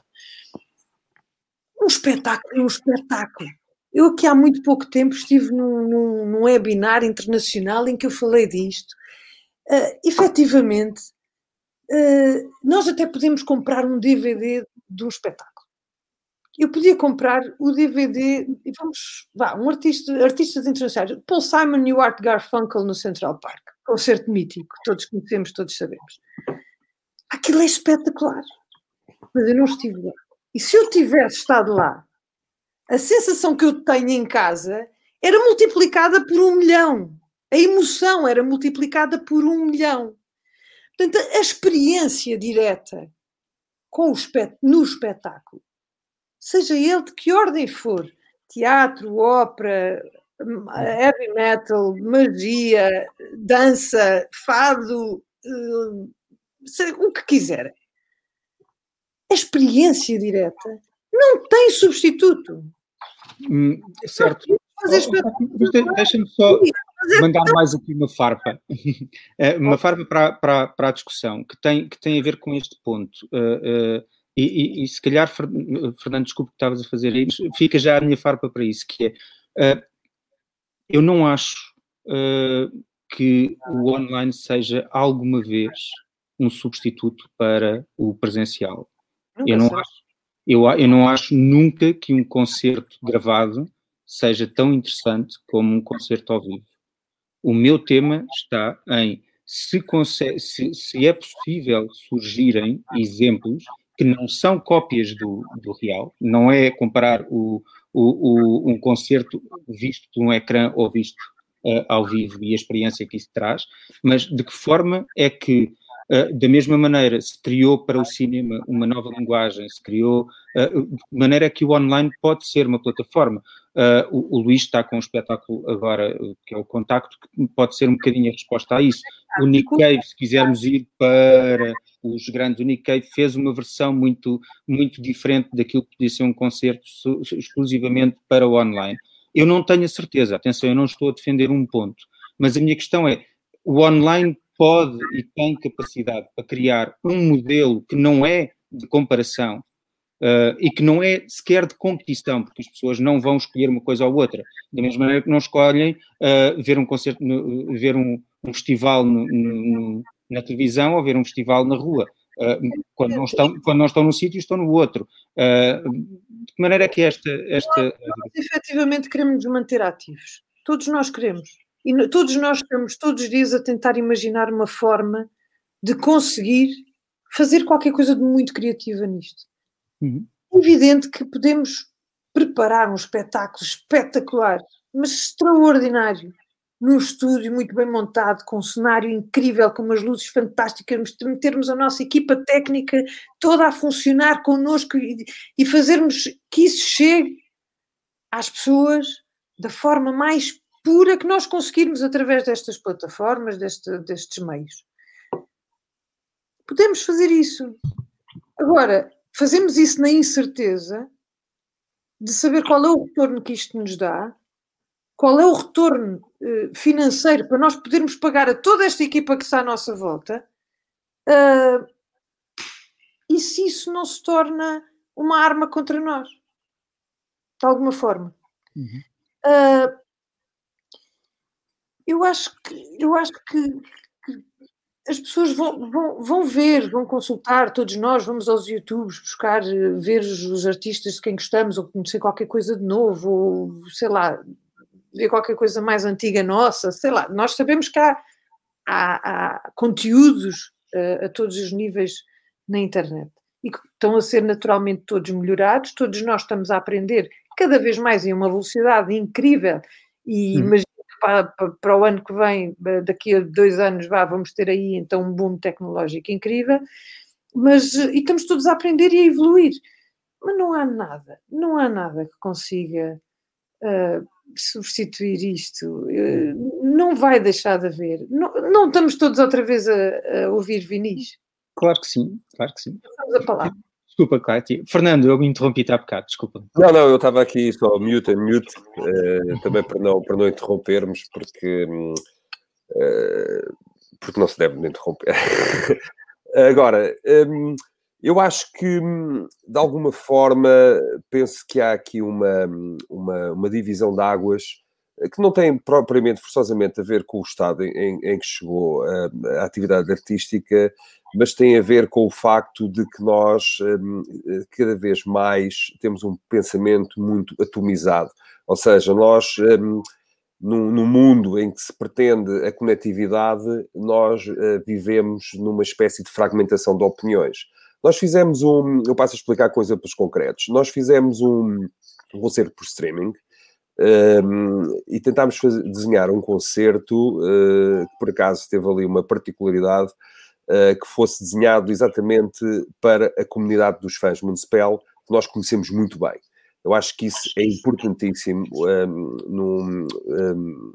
um espetáculo é um espetáculo. Eu aqui há muito pouco tempo estive num webinar internacional em que eu falei disto. Efetivamente, nós até podemos comprar um DVD de um espetáculo. Eu podia comprar o DVD, artistas internacionais, Paul Simon e o Art Garfunkel no Central Park, concerto mítico, todos conhecemos, todos sabemos. Aquilo é espetacular, mas eu não estive lá. E se eu tivesse estado lá, a sensação que eu tenho em casa era multiplicada por 1 milhão. A emoção era multiplicada por 1 milhão. Portanto, a experiência direta no espetáculo, seja ele de que ordem for, teatro, ópera, heavy metal, magia, dança, fado, o que quiserem. A experiência direta não tem substituto. Certo. Deixa-me só mandar mais aqui uma farpa. Uma farpa para a discussão, que tem a ver com este ponto. E se calhar, Fernando, desculpe que estavas a fazer aí, fica já a minha farpa para isso, que é, eu não acho que o online seja alguma vez um substituto para o presencial. Eu não acho nunca que um concerto gravado seja tão interessante como um concerto ao vivo. O meu tema está em se é possível surgirem exemplos que não são cópias do real, não é comparar um concerto visto por um ecrã ou visto ao vivo e a experiência que isso traz, mas de que forma é que, da mesma maneira, se criou para o cinema uma nova linguagem, se criou de maneira que o online pode ser uma plataforma. O Luís está com um espetáculo agora, que é o Contacto, que pode ser um bocadinho a resposta a isso. O Nick Cave, se quisermos ir para os grandes, o Nick Cave fez uma versão muito, muito diferente daquilo que podia ser um concerto exclusivamente para o online. Eu não tenho a certeza, atenção, eu não estou a defender um ponto, mas a minha questão é, o online pode e tem capacidade para criar um modelo que não é de comparação e que não é sequer de competição, porque as pessoas não vão escolher uma coisa ou outra, da mesma maneira que não escolhem ver um concerto, ver um, um festival na televisão ou ver um festival na rua. Quando não estão num sítio, estão no outro. De que maneira é que Nós, efetivamente, queremos nos manter ativos. Todos nós queremos. E todos nós estamos todos os dias a tentar imaginar uma forma de conseguir fazer qualquer coisa de muito criativa nisto. Uhum. É evidente que podemos preparar um espetáculo espetacular, mas extraordinário, num estúdio muito bem montado, com um cenário incrível, com umas luzes fantásticas, metermos a nossa equipa técnica toda a funcionar connosco e fazermos que isso chegue às pessoas da forma mais pura que nós conseguirmos através destas plataformas, destes meios. Podemos fazer isso. Agora, fazemos isso na incerteza de saber qual é o retorno que isto nos dá, qual é o retorno financeiro para nós podermos pagar a toda esta equipa que está à nossa volta, e se isso não se torna uma arma contra nós, de alguma forma. Uhum. Eu acho que as pessoas vão ver, vão consultar, todos nós vamos aos YouTubes buscar, ver os artistas de quem gostamos, ou conhecer qualquer coisa de novo, ou sei lá, ver qualquer coisa mais antiga nossa, sei lá. Nós sabemos que há conteúdos a todos os níveis na internet e que estão a ser naturalmente todos melhorados, todos nós estamos a aprender cada vez mais em uma velocidade incrível e imagino que para o ano que vem, daqui a 2 anos, vamos ter aí então um boom tecnológico incrível, mas estamos todos a aprender e a evoluir, mas não há nada que consiga... substituir isto, não vai deixar de haver. Não estamos todos outra vez a ouvir Vinícius? Claro que sim, claro que sim. Estamos a falar. Desculpa, Cátia. Fernando, eu me interrompi-te há bocado, desculpa. Não, eu estava aqui só mute, também para não interrompermos, porque não se deve interromper. Agora, eu acho que, de alguma forma, penso que há aqui uma divisão de águas que não tem propriamente, forçosamente, a ver com o estado em que chegou a atividade artística, mas tem a ver com o facto de que nós, cada vez mais, temos um pensamento muito atomizado. Ou seja, nós, no mundo em que se pretende a conectividade, nós vivemos numa espécie de fragmentação de opiniões. Nós fizemos eu passo a explicar com exemplos concretos, nós fizemos um concerto por streaming e tentámos desenhar um concerto que por acaso teve ali uma particularidade, que fosse desenhado exatamente para a comunidade dos fãs Municipal, que nós conhecemos muito bem. Eu acho que isso é importantíssimo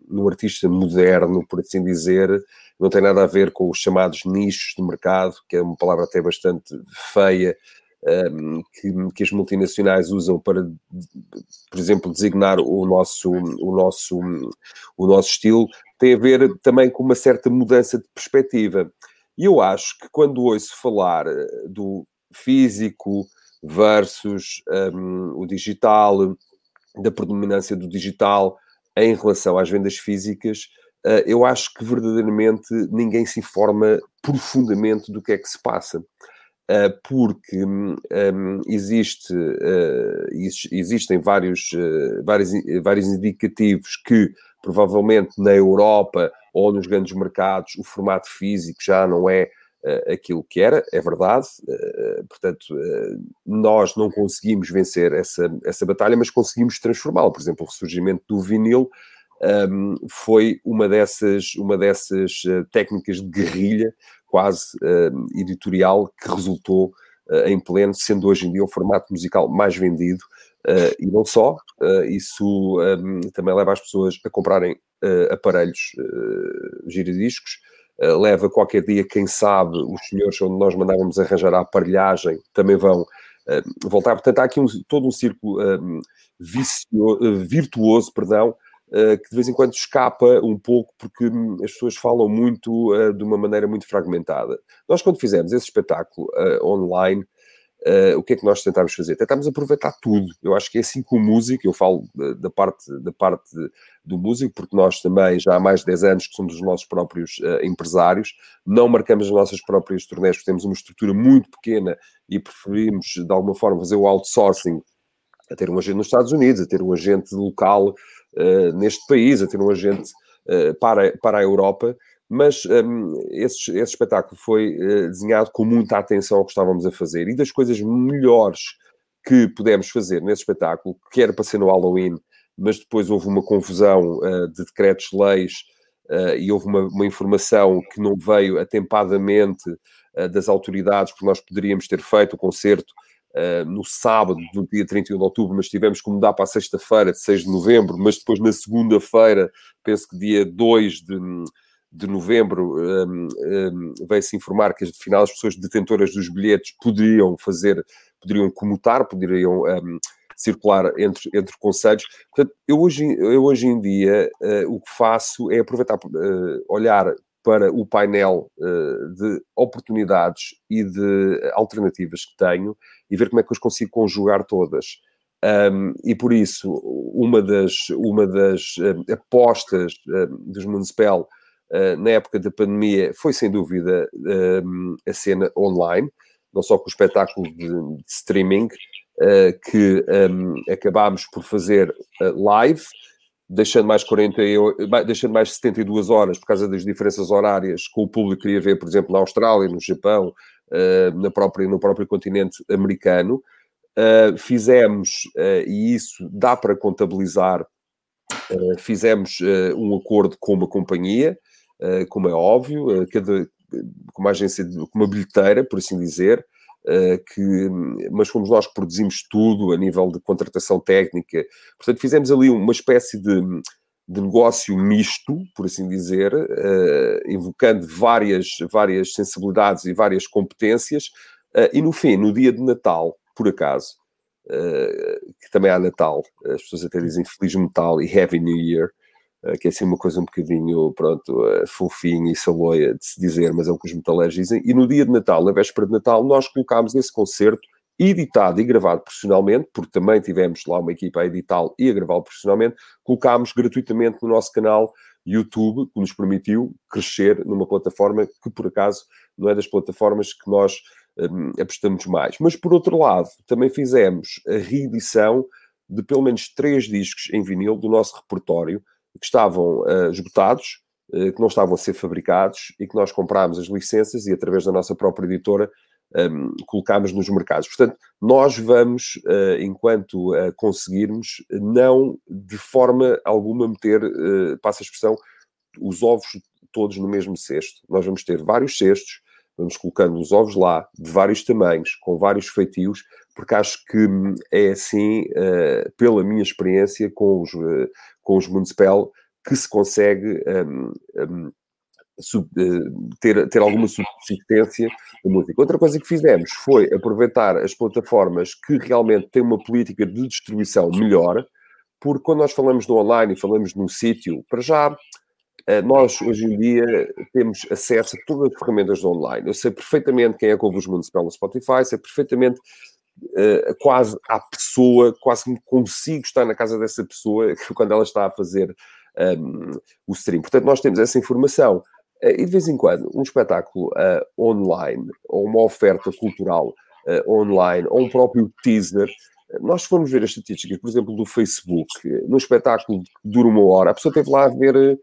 num artista moderno, por assim dizer. Não tem nada a ver com os chamados nichos de mercado, que é uma palavra até bastante feia, que as multinacionais usam para, por exemplo, designar o nosso estilo. Tem a ver também com uma certa mudança de perspectiva. E eu acho que quando ouço falar do físico versus o digital, da predominância do digital em relação às vendas físicas, eu acho que verdadeiramente ninguém se informa profundamente do que é que se passa, porque existem vários indicativos que provavelmente na Europa ou nos grandes mercados o formato físico já não é aquilo que era, é verdade, portanto, nós não conseguimos vencer essa batalha, mas conseguimos transformá-la. Por exemplo, o ressurgimento do vinil foi uma dessas técnicas de guerrilha, quase editorial, que resultou em pleno, sendo hoje em dia o formato musical mais vendido, e não só, isso também leva as pessoas a comprarem aparelhos giradiscos, leva qualquer dia, quem sabe, os senhores onde nós mandávamos arranjar a aparelhagem também vão voltar. Portanto, há aqui todo um círculo virtuoso, que de vez em quando escapa um pouco, porque as pessoas falam muito de uma maneira muito fragmentada. Nós, quando fizemos esse espetáculo online, o que é que nós tentámos fazer? Tentámos aproveitar tudo. Eu acho que é assim que o músico, eu falo da parte do músico, porque nós também já há mais de 10 anos que somos os nossos próprios empresários, não marcamos as nossas próprias turnés, porque temos uma estrutura muito pequena e preferimos, de alguma forma, fazer o outsourcing, a ter um agente nos Estados Unidos, a ter um agente local neste país, a ter um agente para a Europa. Mas esse espetáculo foi desenhado com muita atenção ao que estávamos a fazer. E das coisas melhores que pudemos fazer nesse espetáculo, que era para ser no Halloween, mas depois houve uma confusão de decretos-leis e houve uma informação que não veio atempadamente das autoridades, porque nós poderíamos ter feito o concerto no sábado, no dia 31 de outubro, mas tivemos que mudar para a sexta-feira, de 6 de novembro, mas depois na segunda-feira, penso que dia 2 de novembro, veio-se informar que, afinal, as pessoas detentoras dos bilhetes poderiam comutar, poderiam circular entre concelhos. Portanto, eu hoje em dia, o que faço é aproveitar, olhar para o painel de oportunidades e de alternativas que tenho e ver como é que eu as consigo conjugar todas. E, por isso, uma das apostas dos Municipal na época da pandemia, foi sem dúvida a cena online, não só com o espetáculo de streaming, que acabámos por fazer live, deixando mais 72 horas por causa das diferenças horárias que o público queria ver, por exemplo, na Austrália, no Japão, no próprio continente americano. Fizemos, e isso dá para contabilizar, fizemos um acordo com uma companhia, como é óbvio, com uma agência, com uma bilheteira, por assim dizer, mas fomos nós que produzimos tudo a nível de contratação técnica. Portanto, fizemos ali uma espécie de negócio misto, por assim dizer, invocando várias sensibilidades e várias competências, e no fim, no dia de Natal, por acaso, que também há Natal, as pessoas até dizem Feliz Natal e Happy New Year, que é assim uma coisa um bocadinho, pronto, fofinha e saloia de se dizer, mas é o que os metaleiros dizem. E no dia de Natal, na véspera de Natal, nós colocámos esse concerto editado e gravado profissionalmente, porque também tivemos lá uma equipa a editá-lo e a gravá-lo profissionalmente, colocámos gratuitamente no nosso canal YouTube, que nos permitiu crescer numa plataforma que, por acaso, não é das plataformas que nós apostamos mais. Mas, por outro lado, também fizemos a reedição de pelo menos 3 discos em vinil do nosso repertório, que estavam esgotados, que não estavam a ser fabricados, e que nós comprámos as licenças e, através da nossa própria editora, colocámos nos mercados. Portanto, nós vamos, enquanto conseguirmos, não de forma alguma meter, passa a expressão, os ovos todos no mesmo cesto. Nós vamos ter vários cestos, vamos colocando os ovos lá, de vários tamanhos, com vários feitios, porque acho que é assim, pela minha experiência com os Municipal, que se consegue ter alguma subsistência no músico. Outra coisa que fizemos foi aproveitar as plataformas que realmente têm uma política de distribuição melhor, porque quando nós falamos no online e falamos num sítio, para já, nós, hoje em dia, temos acesso a todas as ferramentas do online. Eu sei perfeitamente quem é que ouve os Municipal no Spotify, sei perfeitamente quase à pessoa, quase que consigo estar na casa dessa pessoa quando ela está a fazer o stream. Portanto, nós temos essa informação. E, de vez em quando, um espetáculo online, ou uma oferta cultural online, ou um próprio teaser... Nós fomos ver as estatísticas, por exemplo, do Facebook. Num espetáculo que dura 1 hora, a pessoa esteve lá a ver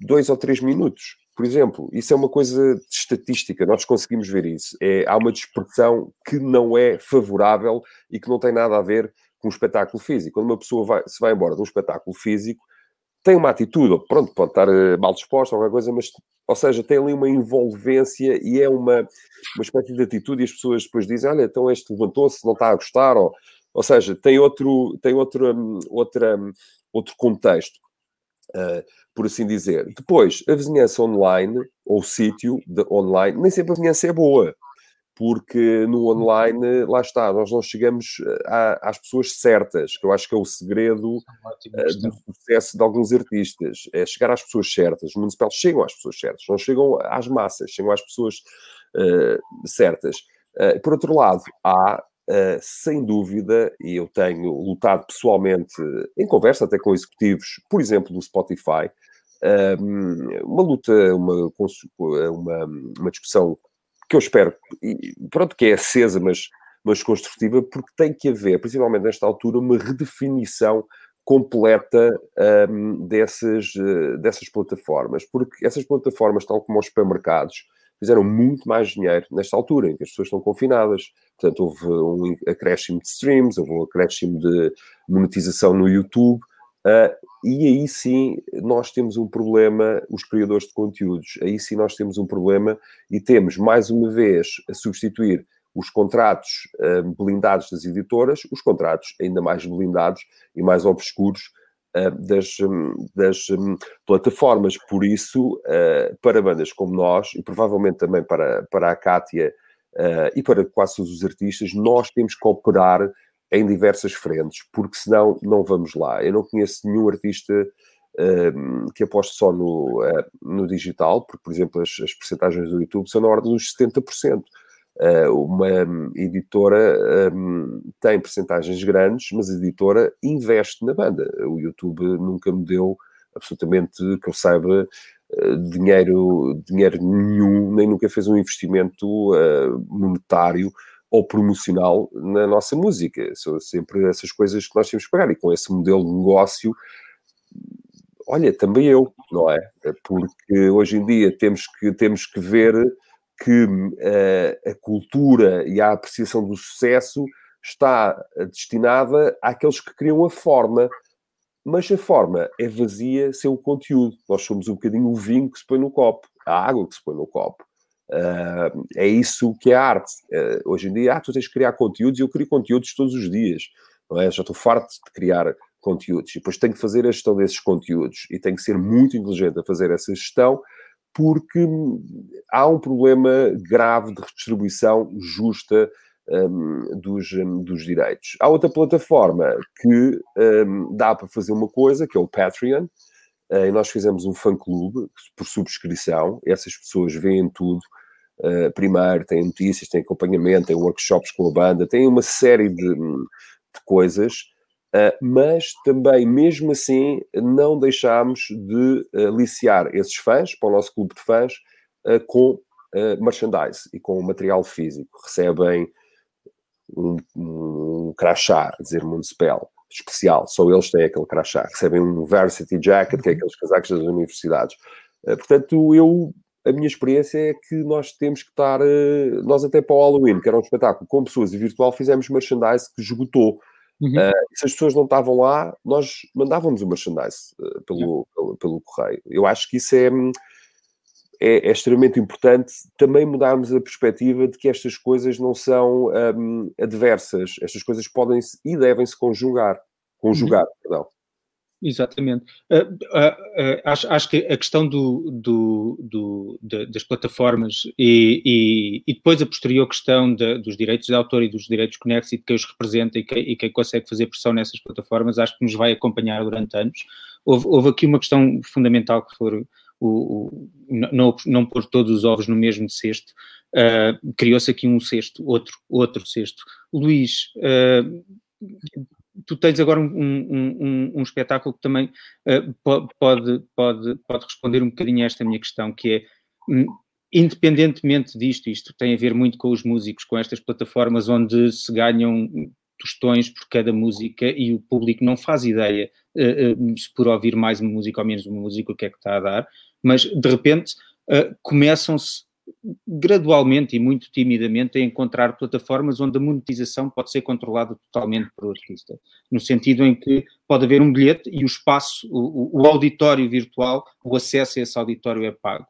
2 ou 3 minutos, por exemplo. Isso é uma coisa de estatística, nós conseguimos ver isso. Há uma dispersão que não é favorável e que não tem nada a ver com um espetáculo físico. Quando uma pessoa se vai embora de um espetáculo físico, tem uma atitude, pronto, pode estar mal disposta, alguma coisa, mas, ou seja, tem ali uma envolvência e é uma espécie de atitude, e as pessoas depois dizem, olha, então este levantou-se, não está a gostar, ou seja, tem outro contexto. Por assim dizer. Depois, a vizinhança online, ou o sítio online, nem sempre a vizinhança é boa, porque no online, lá está, nós não chegamos às pessoas certas, que eu acho que é o segredo do sucesso de alguns artistas, é chegar às pessoas certas. Os Municipal chegam às pessoas certas, não chegam às massas, chegam às pessoas certas. Por outro lado, há, sem dúvida, e eu tenho lutado pessoalmente, em conversa até com executivos, por exemplo, do Spotify, uma luta, uma discussão que eu espero, pronto, que é acesa, mas construtiva, porque tem que haver, principalmente nesta altura, uma redefinição completa dessas plataformas, porque essas plataformas, tal como os supermercados, fizeram muito mais dinheiro nesta altura, em que as pessoas estão confinadas. Portanto, houve um acréscimo de streams, houve um acréscimo de monetização no YouTube, e aí sim nós temos um problema, os criadores de conteúdos, aí sim nós temos um problema, e temos, mais uma vez, a substituir os contratos blindados das editoras, os contratos ainda mais blindados e mais obscuros das plataformas. Por isso, para bandas como nós, e provavelmente também para a Cátia e para quase todos os artistas, nós temos que operar em diversas frentes, porque senão não vamos lá. Eu não conheço nenhum artista que aposto só no digital, porque, por exemplo, as percentagens do YouTube são na ordem dos 70%. Uma editora tem percentagens grandes, mas a editora investe na banda. O YouTube nunca me deu, absolutamente, que eu saiba, dinheiro nenhum, nem nunca fez um investimento monetário ou promocional na nossa música. São sempre essas coisas que nós temos que pagar. E com esse modelo de negócio, olha, também eu, não é? Porque hoje em dia temos que ver que a cultura e a apreciação do sucesso está destinada àqueles que criam a forma, mas a forma é vazia sem o conteúdo. Nós somos um bocadinho o vinho que se põe no copo, a água que se põe no copo. É isso que é arte. Hoje em dia, tu tens que criar conteúdos, e eu crio conteúdos todos os dias, não é? Já estou farto de criar conteúdos, e depois tenho que fazer a gestão desses conteúdos, e tenho que ser muito inteligente a fazer essa gestão, porque há um problema grave de redistribuição justa dos direitos. Há outra plataforma que dá para fazer uma coisa, que é o Patreon, e nós fizemos um fã-clube por subscrição. Essas pessoas veem tudo primeiro, têm notícias, têm acompanhamento, têm workshops com a banda, têm uma série de coisas, mas também, mesmo assim, não deixámos de aliciar esses fãs, para o nosso clube de fãs, com merchandise e com material físico. Recebem um crachá, a dizer Municipal, especial, só eles têm aquele crachá. Recebem um varsity jacket, que é aqueles casacos das universidades. Portanto, a minha experiência é que nós temos que estar... Nós até para o Halloween, que era um espetáculo com pessoas e virtual, fizemos merchandise que esgotou. Uhum. Se as pessoas não estavam lá, nós mandávamos o merchandise pelo correio. Eu acho que isso é extremamente importante, também mudarmos a perspectiva de que estas coisas não são adversas. Estas coisas podem-se e devem-se conjugar, uhum. Perdão. Exatamente. Acho que a questão das plataformas e depois a posterior questão dos direitos de autor e dos direitos conexos, e de quem os representa e quem consegue fazer pressão nessas plataformas, acho que nos vai acompanhar durante anos. Houve aqui uma questão fundamental, que foi não pôr todos os ovos no mesmo cesto. Criou-se aqui um cesto, outro cesto. Luís, tu tens agora um espetáculo que também pode responder um bocadinho a esta minha questão, que é, independentemente disto, isto tem a ver muito com os músicos, com estas plataformas onde se ganham tostões por cada música, e o público não faz ideia se por ouvir mais uma música ou menos uma música, o que é que está a dar, mas de repente começam-se gradualmente e muito timidamente a encontrar plataformas onde a monetização pode ser controlada totalmente pelo artista, no sentido em que pode haver um bilhete e o espaço, o auditório virtual, o acesso a esse auditório é pago.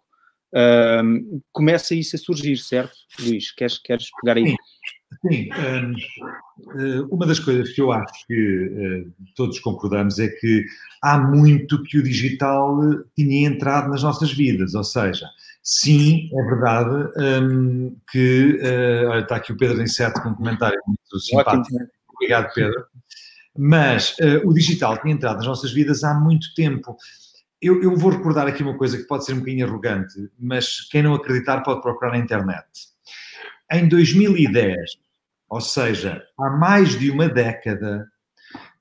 Começa isso a surgir, certo, Luís? Queres pegar aí? Sim. Uma das coisas que eu acho que todos concordamos é que há muito que o digital tinha entrado nas nossas vidas, ou seja... Sim, é verdade que... olha, está aqui o Pedro Inseto com um comentário muito simpático. Obrigado, Pedro. Mas o digital tinha entrado nas nossas vidas há muito tempo. Eu vou recordar aqui uma coisa que pode ser um bocadinho arrogante, mas quem não acreditar pode procurar na internet. em 2010, ou seja, há mais de uma década,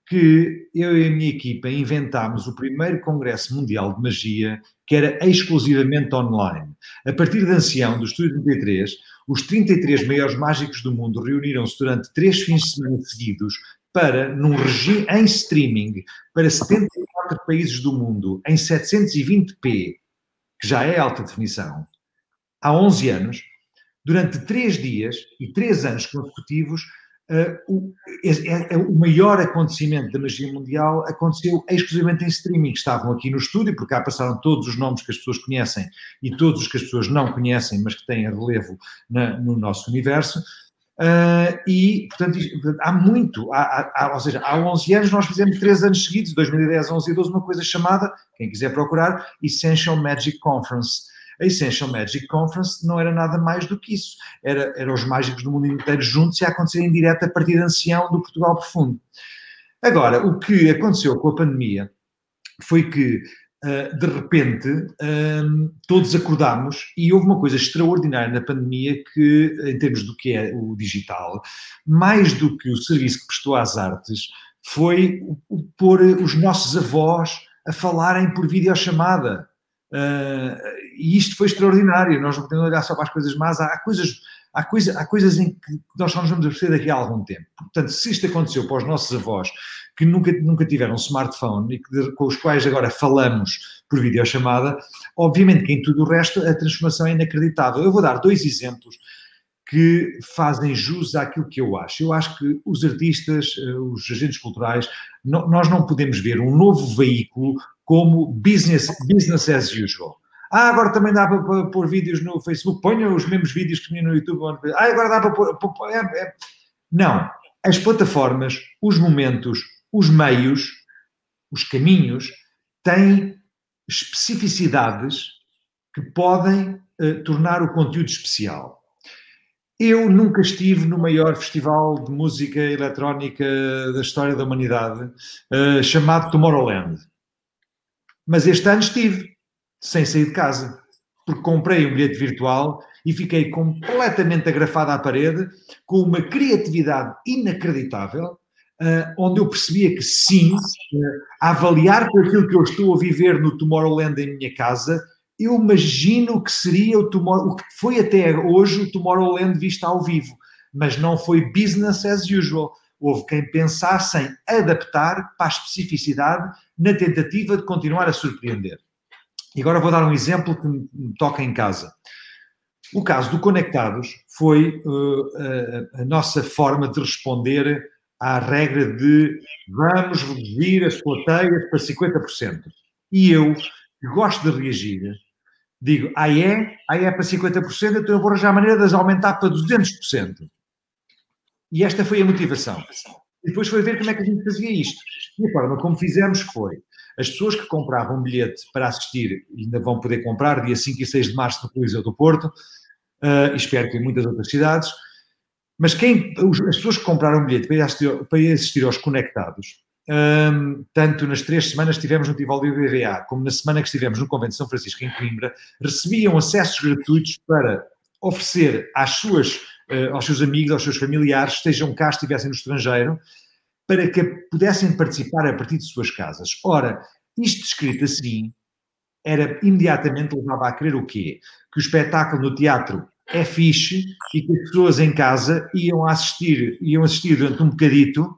que eu e a minha equipa inventámos o primeiro Congresso Mundial de Magia, que era exclusivamente online. A partir da ancião do Estúdio 33, os 33 maiores mágicos do mundo reuniram-se durante 3 fins de semana seguidos para, num regime em streaming, para 74 países do mundo, em 720p, que já é alta definição, há 11 anos, durante 3 dias e 3 anos consecutivos. O maior acontecimento da magia mundial aconteceu exclusivamente em streaming. Estavam aqui no estúdio, porque cá passaram todos os nomes que as pessoas conhecem e todos os que as pessoas não conhecem, mas que têm relevo no nosso universo. E, portanto, há muito. Ou seja, há 11 anos nós fizemos 3 anos seguidos, 2010, 11 e 12, uma coisa chamada, quem quiser procurar, Essential Magic Conference. A Essential Magic Conference não era nada mais do que isso. Era os mágicos do mundo inteiro juntos e a acontecer em direto a partir de ancião do Portugal Profundo. Agora, o que aconteceu com a pandemia foi que, de repente, todos acordámos e houve uma coisa extraordinária na pandemia que, em termos do que é o digital, mais do que o serviço que prestou às artes, foi pôr os nossos avós a falarem por videochamada. E isto foi extraordinário. Nós não podemos olhar só para as coisas más. Há coisas em que nós só nos vamos perceber daqui a algum tempo. Portanto, se isto aconteceu para os nossos avós, que nunca tiveram smartphone e que, com os quais agora falamos por videochamada, obviamente que em tudo o resto a transformação é inacreditável. Eu vou dar 2 exemplos que fazem jus àquilo que eu acho. Eu acho que os artistas, os agentes culturais, nós não podemos ver um novo veículo como business as usual. Agora também dá para pôr vídeos no Facebook, ponham os mesmos vídeos que tinham no YouTube. Agora dá para pôr... Não. As plataformas, os momentos, os meios, os caminhos, têm especificidades que podem tornar o conteúdo especial. Eu nunca estive no maior festival de música eletrónica da história da humanidade, chamado Tomorrowland. Mas este ano estive, sem sair de casa, porque comprei um bilhete virtual e fiquei completamente agrafado à parede, com uma criatividade inacreditável, onde eu percebia que sim, a avaliar por aquilo que eu estou a viver no Tomorrowland em minha casa, eu imagino o que seria o que foi até hoje o Tomorrowland visto ao vivo, mas não foi business as usual. Houve quem pensasse em adaptar para a especificidade na tentativa de continuar a surpreender. E agora vou dar um exemplo que me toca em casa. O caso do Conectados foi a nossa forma de responder à regra de vamos reduzir as plateias para 50%. E eu, que gosto de reagir, digo, aí é para 50%, então eu vou arranjar a maneira de as aumentar para 200%. E esta foi a motivação. E depois foi ver como é que a gente fazia isto. E a forma como fizemos foi, as pessoas que compravam bilhete para assistir, ainda vão poder comprar, dia 5 e 6 de março no Coliseu do Porto, espero que em muitas outras cidades, mas as pessoas que compraram bilhete para assistir aos Conectados, tanto nas 3 semanas que estivemos no Tivoli do BVA, como na semana que estivemos no Convento de São Francisco, em Coimbra, recebiam acessos gratuitos para oferecer aos seus amigos, aos seus familiares, estejam cá, estivessem no estrangeiro, para que pudessem participar a partir de suas casas. Ora, isto descrito assim, imediatamente levava a crer o quê? Que o espetáculo no teatro é fixe e que as pessoas em casa iam assistir durante um bocadito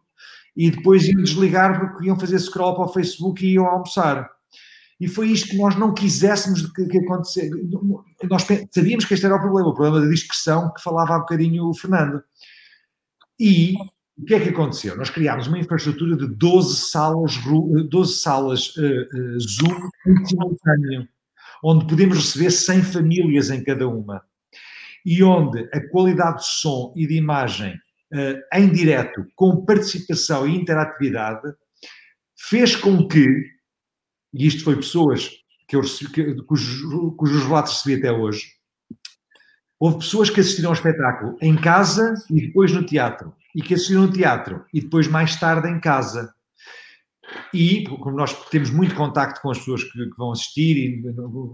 e depois iam desligar porque iam fazer scroll para o Facebook e iam almoçar. E foi isto que nós não quiséssemos que acontecesse. Nós sabíamos que este era o problema da dispersão que falava há bocadinho o Fernando. E o que é que aconteceu? Nós criámos uma infraestrutura de 12 salas Zoom em simultâneo, onde podemos receber 100 famílias em cada uma. E onde a qualidade de som e de imagem em direto, com participação e interatividade, fez com que, e isto foi pessoas que eu recebi, cujos relatos recebi até hoje, houve pessoas que assistiram ao espetáculo em casa e depois no teatro, e que assistiram no teatro e depois mais tarde em casa, E, como nós temos muito contacto com as pessoas que vão assistir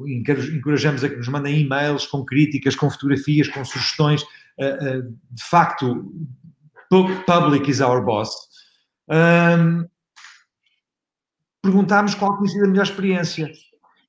e encorajamos a que nos mandem e-mails com críticas, com fotografias, com sugestões, de facto, public is our boss. Perguntámos qual tinha sido a melhor experiência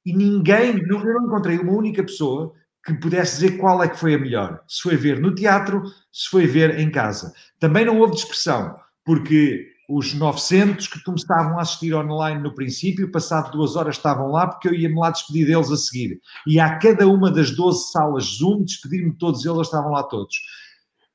e ninguém, eu não encontrei uma única pessoa que pudesse dizer qual é que foi a melhor, se foi ver no teatro, se foi ver em casa. Também não houve dispersão, porque os 900 que começavam a assistir online no princípio, passado 2 horas estavam lá, porque eu ia-me lá despedir deles a seguir. E a cada uma das 12 salas Zoom, despedir-me de todos eles, estavam lá todos.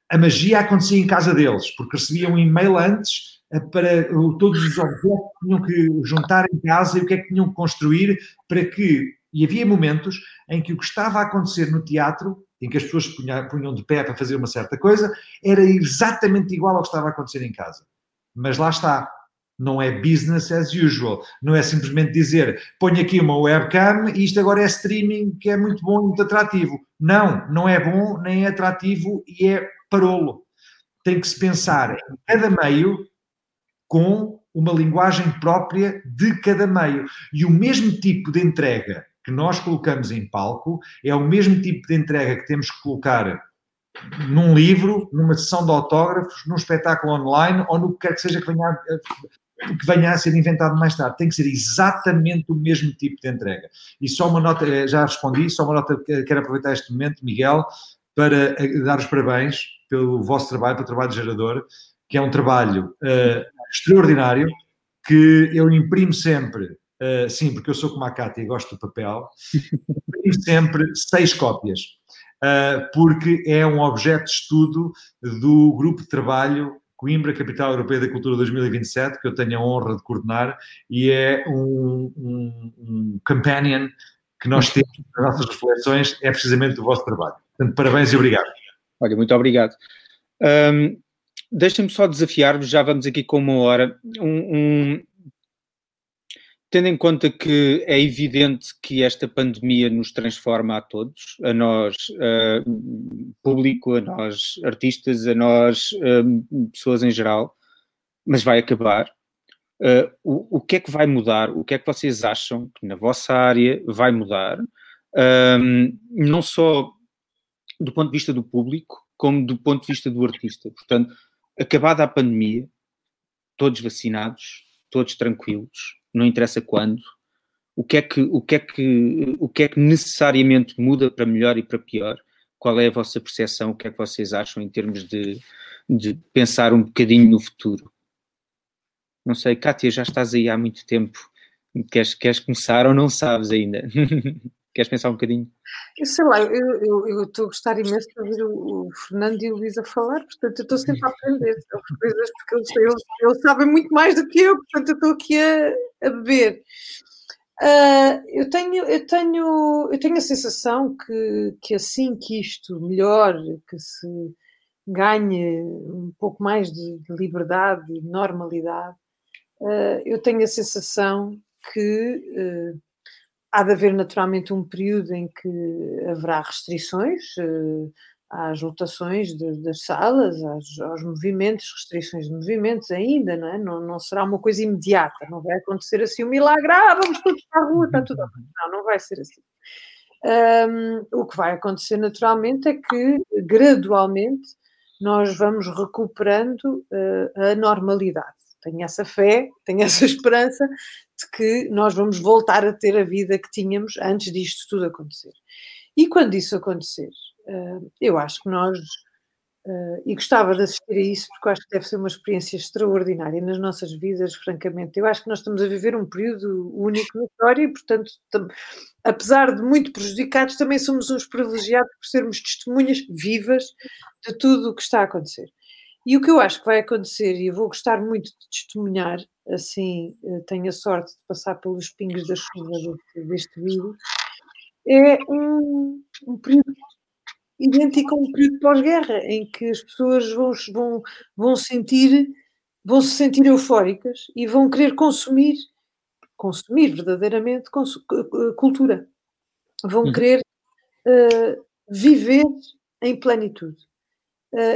A magia acontecia em casa deles, porque recebiam um e-mail antes para todos os objetos que tinham que juntar em casa e o que é que tinham que construir para que... E havia momentos em que o que estava a acontecer no teatro, em que as pessoas punham de pé para fazer uma certa coisa, era exatamente igual ao que estava a acontecer em casa. Mas lá está. Não é business as usual. Não é simplesmente dizer, ponho aqui uma webcam e isto agora é streaming, que é muito bom e muito atrativo. Não, não é bom, nem é atrativo e é parolo. Tem que se pensar em cada meio com uma linguagem própria de cada meio. E o mesmo tipo de entrega que nós colocamos em palco é o mesmo tipo de entrega que temos que colocar num livro, numa sessão de autógrafos, num espetáculo online ou no que quer que seja que venha a ser inventado mais tarde. Tem que ser exatamente o mesmo tipo de entrega. E só uma nota, já respondi, só uma nota que quero aproveitar este momento, Miguel, para dar os parabéns pelo vosso trabalho, pelo trabalho de Gerador, que é um trabalho extraordinário, que eu imprimo sempre, sim, porque eu sou como a Cátia e gosto do papel, imprimo sempre 6 cópias, porque é um objeto de estudo do Grupo de Trabalho Coimbra, Capital Europeia da Cultura 2027, que eu tenho a honra de coordenar, e é um companion que nós temos nas nossas reflexões, é precisamente o vosso trabalho. Portanto, parabéns e obrigado. Olha, muito obrigado. Deixem-me só desafiar-vos, já vamos aqui com 1 hora. Tendo em conta que é evidente que esta pandemia nos transforma a todos, a nós, público, a nós, artistas, a nós, pessoas em geral, mas vai acabar. O que é que vai mudar? O que é que vocês acham que na vossa área vai mudar? Não só do ponto de vista do público, como do ponto de vista do artista. Portanto, acabada a pandemia, todos vacinados, todos tranquilos, não interessa quando, o que é que necessariamente muda para melhor e para pior? Qual é a vossa percepção? O que é que vocês acham em termos de pensar um bocadinho no futuro? Não sei, Cátia, já estás aí há muito tempo. Queres começar ou não sabes ainda? Queres pensar um bocadinho? Eu sei lá, eu estou a gostar imenso de ouvir o Fernando e o Luís a falar, portanto, eu estou sempre a aprender sobre coisas, porque eles sabem muito mais do que eu, portanto, eu estou aqui a beber. Eu tenho a sensação que assim que isto melhore, que se ganhe um pouco mais de liberdade e normalidade, eu tenho a sensação que... há de haver naturalmente um período em que haverá restrições às lotações das salas, aos movimentos, restrições de movimentos ainda, não é? Não será uma coisa imediata, não vai acontecer assim um milagre, vamos todos para a rua, está tudo bem. Não vai ser assim. O que vai acontecer naturalmente é que gradualmente nós vamos recuperando a normalidade. Tenho essa fé, tenho essa esperança de que nós vamos voltar a ter a vida que tínhamos antes disto tudo acontecer. E quando isso acontecer, eu acho que nós, e gostava de assistir a isso porque eu acho que deve ser uma experiência extraordinária nas nossas vidas, francamente. Eu acho que nós estamos a viver um período único na história e, portanto, apesar de muito prejudicados, também somos uns privilegiados por sermos testemunhas vivas de tudo o que está a acontecer. E o que eu acho que vai acontecer, e eu vou gostar muito de testemunhar, assim tenho a sorte de passar pelos pingos da chuva deste vídeo, é um período idêntico a um período pós-guerra, em que as pessoas vão se sentir eufóricas e vão querer consumir verdadeiramente cultura. Vão querer viver em plenitude.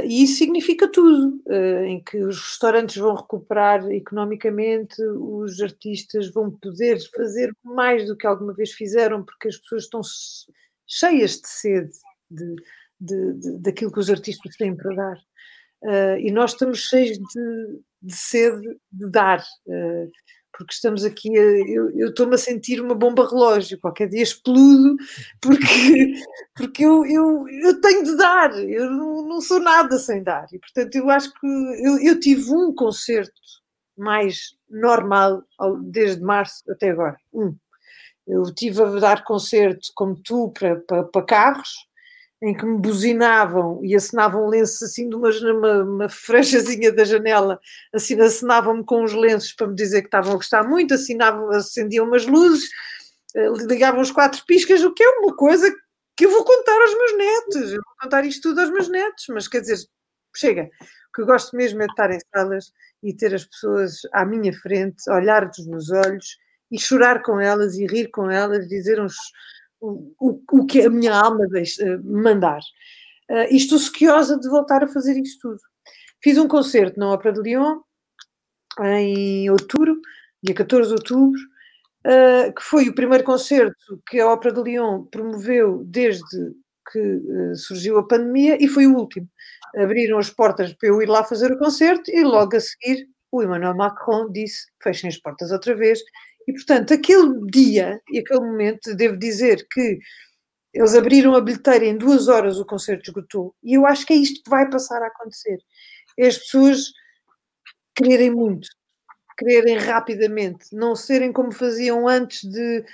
E isso significa tudo, em que os restaurantes vão recuperar economicamente, os artistas vão poder fazer mais do que alguma vez fizeram, porque as pessoas estão cheias de sede daquilo que os artistas têm para dar. E nós estamos cheios de sede de dar, porque estamos aqui, eu estou-me a sentir uma bomba relógio, qualquer dia explodo, porque eu tenho de dar, eu não sou nada sem dar, e portanto eu acho que eu tive um concerto mais normal desde março até agora, eu estive a dar concerto como tu para carros, em que me buzinavam e assinavam lenços assim de uma franjazinha da janela, assim, assinavam-me com os lenços para me dizer que estavam a gostar muito, assinavam, acendiam umas luzes, ligavam os 4 piscas, o que é uma coisa que eu vou contar aos meus netos, eu vou contar isto tudo aos meus netos, mas quer dizer, chega, o que eu gosto mesmo é de estar em salas e ter as pessoas à minha frente, olhar-lhes nos olhos e chorar com elas e rir com elas, dizer uns... O que a minha alma deixa mandar. Estou sequiosa de voltar a fazer isto tudo. Fiz um concerto na Ópera de Lyon, em outubro, dia 14 de outubro, que foi o primeiro concerto que a Ópera de Lyon promoveu desde que surgiu a pandemia e foi o último. Abriram as portas para eu ir lá fazer o concerto e logo a seguir o Emmanuel Macron disse, fechem as portas outra vez. E, portanto, aquele dia e aquele momento, devo dizer que eles abriram a bilheteira e em 2 horas o concerto esgotou. E eu acho que é isto que vai passar a acontecer. É as pessoas quererem muito, quererem rapidamente, não serem como faziam antes de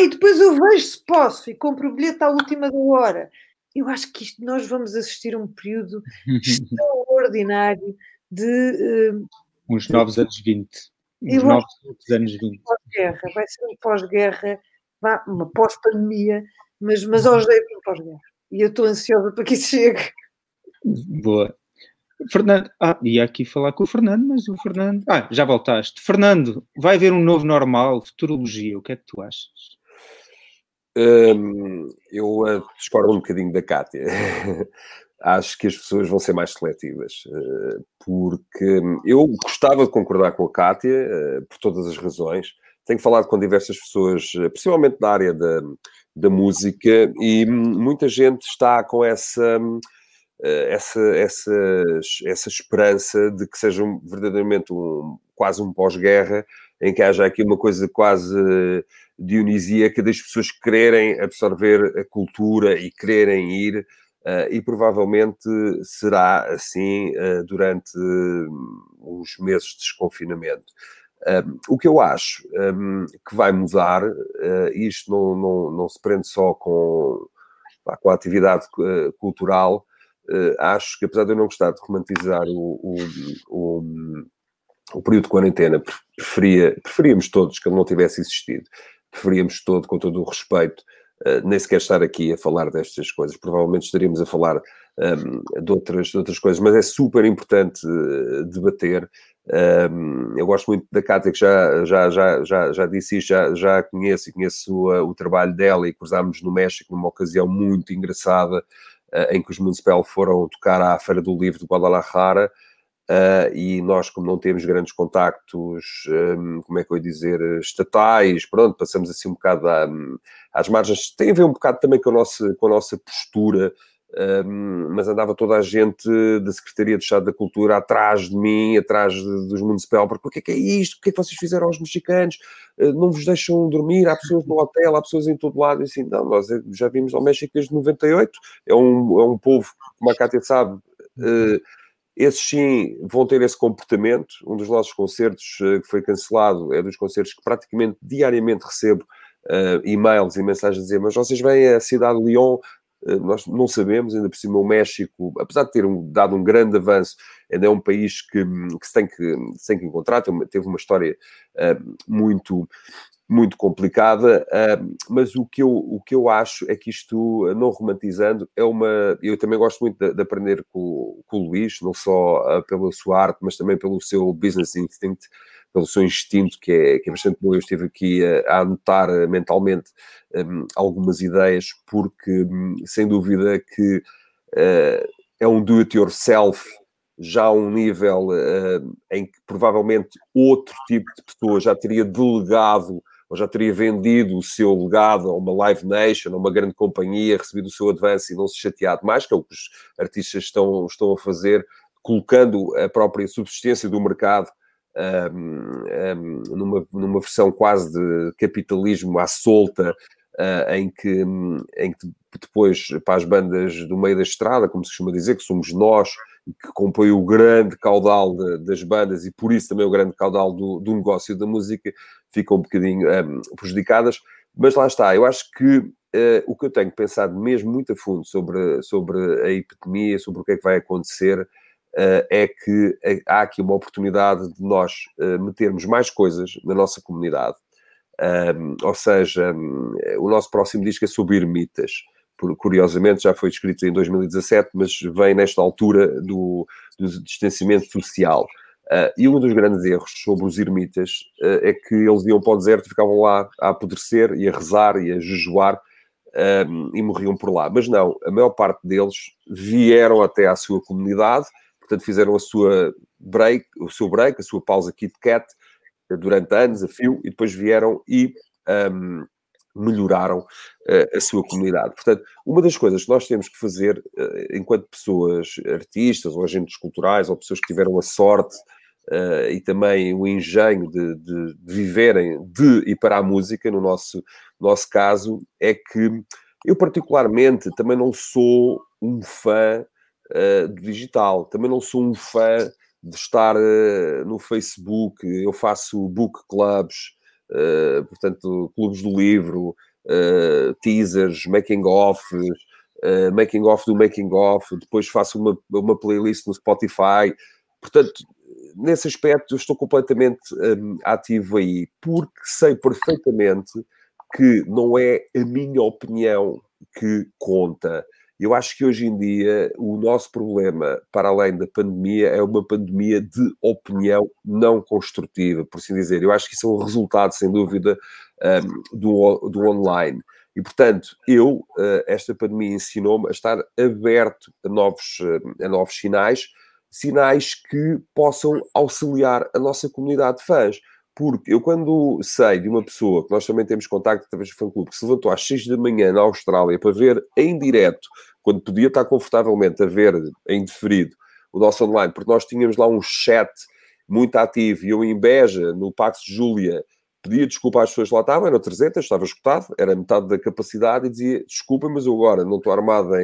e depois eu vejo se posso e compro o bilhete à última da hora. Eu acho que isto, nós vamos assistir a um período extraordinário de... uns novos anos 20. Vai ser um pós-guerra, uma pós-pandemia, mas hoje é um pós-guerra. E eu estou ansiosa para que isso chegue. Boa. Fernando, ia aqui falar com o Fernando, mas o Fernando... já voltaste. Fernando, vai haver um novo normal, futurologia, o que é que tu achas? Eu discordo um bocadinho da Cátia. Acho que as pessoas vão ser mais seletivas, porque eu gostava de concordar com a Cátia, por todas as razões. Tenho falado com diversas pessoas, principalmente na área da música, e muita gente está com essa esperança de que seja verdadeiramente quase um pós-guerra, em que haja aqui uma coisa quase dionisíaca das pessoas quererem absorver a cultura e quererem ir. E provavelmente será assim durante os meses de desconfinamento. O que eu acho que vai mudar, isto não se prende só com a atividade cultural, acho que, apesar de eu não gostar de romantizar o período de quarentena, preferíamos todos que ele não tivesse existido, preferíamos todos, com todo o respeito, nem sequer estar aqui a falar destas coisas. Provavelmente estaríamos a falar de outras coisas, mas é super importante debater. Eu gosto muito da Cátia, que já disse isto, já conheço o trabalho dela, e cruzámos no México numa ocasião muito engraçada, em que os Municipal foram tocar à Feira do Livro de Guadalajara, e nós, como não temos grandes contactos, estatais, pronto, passamos assim um bocado às margens. Tem a ver um bocado também com a nossa postura, mas andava toda a gente da Secretaria de Estado da Cultura atrás de mim, dos Municipal, porque o que é isto? O que é que vocês fizeram aos mexicanos? Não vos deixam dormir, há pessoas no hotel, há pessoas em todo lado, e assim, não, nós já vimos ao México desde 98, é um povo, como a Cátia sabe, esses sim vão ter esse comportamento. Um dos nossos concertos que foi cancelado é dos concertos que praticamente diariamente recebo e-mails e mensagens a dizer, mas vocês vêm à cidade de Lyon, nós não sabemos, ainda por cima o México, apesar de ter dado um grande avanço, ainda é um país que se tem que encontrar, teve uma história muito... muito complicada, mas o que eu acho é que isto, não romantizando, é uma... Eu também gosto muito de aprender com o Luís, não só pela sua arte, mas também pelo seu business instinct, pelo seu instinto, que é bastante bom. Eu estive aqui a anotar mentalmente algumas ideias, porque, sem dúvida, que é um do-it-yourself já a um nível em que provavelmente outro tipo de pessoa já teria delegado ou já teria vendido o seu legado a uma Live Nation, a uma grande companhia, recebido o seu advance e não se chateado mais, que é o que os artistas estão a fazer, colocando a própria subsistência do mercado numa versão quase de capitalismo à solta, em que depois, para as bandas do meio da estrada, como se costuma dizer, que somos nós, que compõe o grande caudal das bandas e, por isso, também o grande caudal do negócio da música, ficam um bocadinho prejudicadas. Mas lá está, eu acho que o que eu tenho pensado mesmo muito a fundo sobre a epidemia, sobre o que é que vai acontecer, é que há aqui uma oportunidade de nós metermos mais coisas na nossa comunidade. Ou seja, o nosso próximo disco é sobre ermitas. Curiosamente, já foi escrito em 2017, mas vem nesta altura do distanciamento social. E um dos grandes erros sobre os ermitas é que eles iam para o deserto e ficavam lá a apodrecer e a rezar e a jejuar e morriam por lá. Mas não, a maior parte deles vieram até à sua comunidade, portanto fizeram o seu break, a sua pausa Kit Kat durante anos a fio e depois vieram e... melhoraram a sua comunidade. Portanto, uma das coisas que nós temos que fazer, enquanto pessoas, artistas ou agentes culturais, ou pessoas que tiveram a sorte e também o engenho de viverem de e para a música, no nosso caso, é que eu particularmente também não sou um fã do digital, também não sou um fã de estar no Facebook, eu faço book clubs, portanto, clubes do livro, teasers, making-of do making-of, depois faço uma playlist no Spotify. Portanto, nesse aspecto eu estou completamente ativo aí, porque sei perfeitamente que não é a minha opinião que conta. Eu acho que hoje em dia o nosso problema, para além da pandemia, é uma pandemia de opinião não construtiva, por assim dizer. Eu acho que isso é um resultado, sem dúvida, do online. E, portanto, esta pandemia ensinou-me a estar aberto a novos sinais que possam auxiliar a nossa comunidade de fãs. Porque eu, quando sei de uma pessoa que nós também temos contacto através do fã-clube, que se levantou às 6 da manhã na Austrália para ver em direto, quando podia estar confortavelmente a ver em deferido o nosso online, porque nós tínhamos lá um chat muito ativo, e eu em Beja, no Pax de Júlia, pedia desculpa às pessoas que lá estavam, eram 300, estava escutado, era metade da capacidade, e dizia, desculpa, mas eu agora não estou armado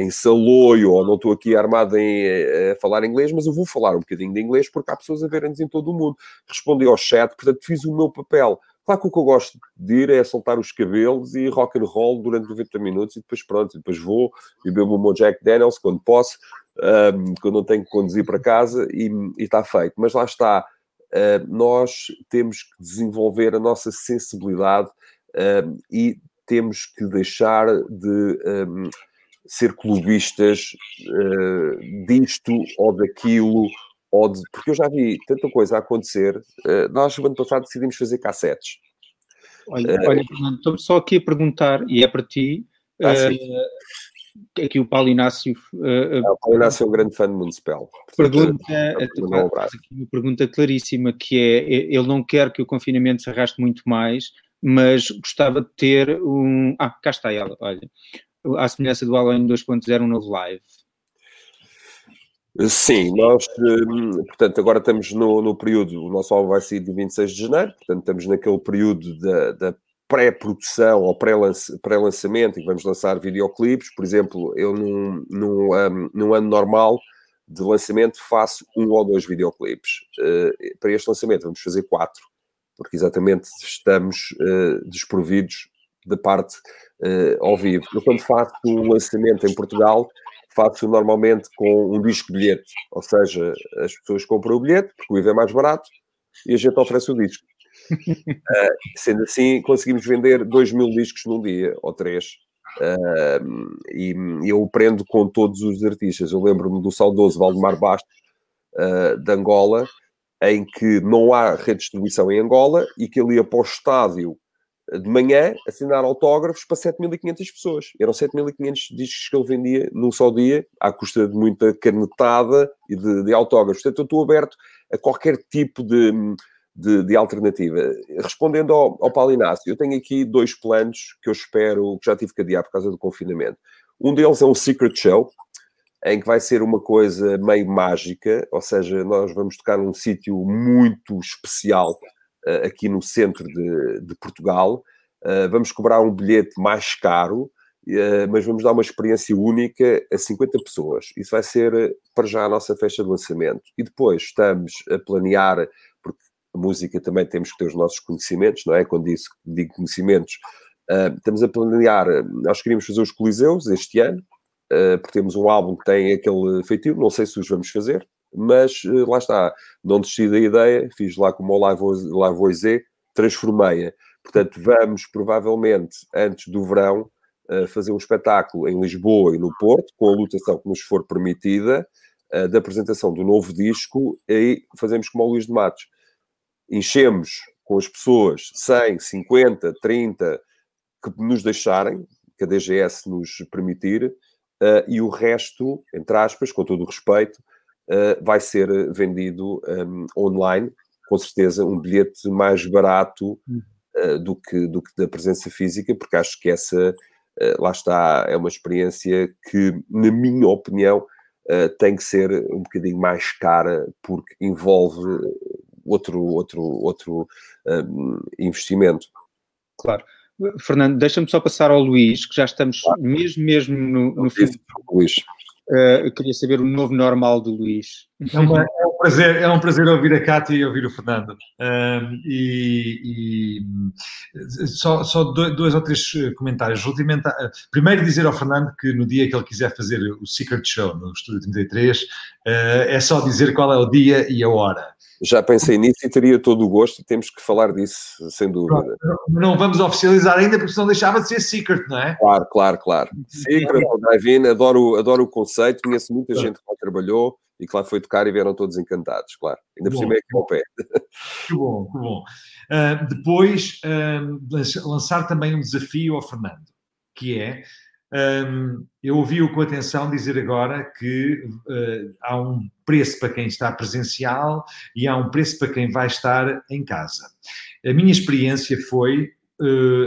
em saloio, ou não estou aqui armado a falar inglês, mas eu vou falar um bocadinho de inglês, porque há pessoas a verem-nos em todo o mundo. Respondi ao chat, portanto, fiz o meu papel. Claro que o que eu gosto de ir é soltar os cabelos e rock and roll durante 90 minutos, e depois pronto, e depois vou e bebo o meu Jack Daniels quando posso, quando não tenho que conduzir para casa, e está feito. Mas lá está, nós temos que desenvolver a nossa sensibilidade e temos que deixar de... ser clubistas disto ou daquilo, porque eu já vi tanta coisa a acontecer. Nós, no ano passado, decidimos fazer cassetes. Olha, Fernando, estou só aqui a perguntar, e é para ti, aqui o Paulo Inácio... o Paulo Inácio é um grande fã de Municipal. Uma pergunta claríssima, que é, ele não quer que o confinamento se arraste muito mais, mas gostava de ter um... Ah, cá está ela, olha... À semelhança do Além 2.0, um novo live. Sim, nós, portanto, agora estamos no período, o nosso álbum vai sair de 26 de janeiro, portanto, estamos naquele período da pré-produção ou pré-lançamento, em que vamos lançar videoclipes. Por exemplo, eu num ano normal de lançamento faço 1 ou 2 videoclipes. Para este lançamento vamos fazer 4, porque exatamente estamos desprovidos da parte ao vivo. Eu, quando faço um lançamento em Portugal, faço normalmente com um disco-bilhete, ou seja, as pessoas compram o bilhete, porque o IVA é mais barato, e a gente oferece o disco. Sendo assim, conseguimos vender 2.000 discos num dia, ou 3, e eu prendo com todos os artistas. Eu lembro-me do saudoso Valdemar Bastos, de Angola, em que não há redistribuição em Angola, e que ele ia para o estádio de manhã assinar autógrafos para 7.500 pessoas. Eram 7.500 discos que ele vendia num só dia, à custa de muita canetada e de autógrafos. Portanto, eu estou aberto a qualquer tipo de alternativa. Respondendo ao Paulo Inácio, eu tenho aqui dois planos que eu espero, que já tive que adiar por causa do confinamento. Um deles é um secret show, em que vai ser uma coisa meio mágica, ou seja, nós vamos tocar num sítio muito especial, aqui no centro de Portugal. Vamos cobrar um bilhete mais caro, mas vamos dar uma experiência única a 50 pessoas. Isso vai ser, para já, a nossa festa de lançamento. E depois estamos a planear, porque a música também temos que ter os nossos conhecimentos, não é? Quando digo conhecimentos, estamos a planear, nós queríamos fazer os Coliseus este ano, porque temos um álbum que tem aquele feitio, não sei se os vamos fazer, mas lá está, não desisti da ideia, fiz lá como o Lavoisier, transformei-a. Portanto, vamos provavelmente, antes do verão, fazer um espetáculo em Lisboa e no Porto, com a lotação que nos for permitida, da apresentação do novo disco, e fazemos como o Luís de Matos. Enchemos com as pessoas 100, 50, 30, que nos deixarem, que a DGS nos permitir, e o resto, entre aspas, com todo o respeito, vai ser vendido online, com certeza um bilhete mais barato do que da presença física, porque acho que essa, lá está, é uma experiência que, na minha opinião, tem que ser um bocadinho mais cara, porque envolve outro investimento. Claro. Fernando, deixa-me só passar ao Luís, que já estamos mesmo no fim. Luís. Eu queria saber o novo normal do Luís. É um prazer ouvir a Cátia e ouvir o Fernando. Só dois ou três comentários. Primeiro, dizer ao Fernando que no dia que ele quiser fazer o Secret Show no Estúdio 33, é só dizer qual é o dia e a hora. Já pensei nisso e teria todo o gosto, e temos que falar disso, sem dúvida. Não vamos oficializar ainda, porque senão deixava de ser secret, não é? Claro. Secret, Davina, adoro o conceito, conheço muita gente que lá trabalhou e que lá foi tocar e vieram todos encantados, claro. Ainda por cima é aqui ao pé. Que bom. Depois, lançar também um desafio ao Fernando, que é... eu ouvi-o com atenção dizer agora que há um preço para quem está presencial e há um preço para quem vai estar em casa. A minha experiência foi,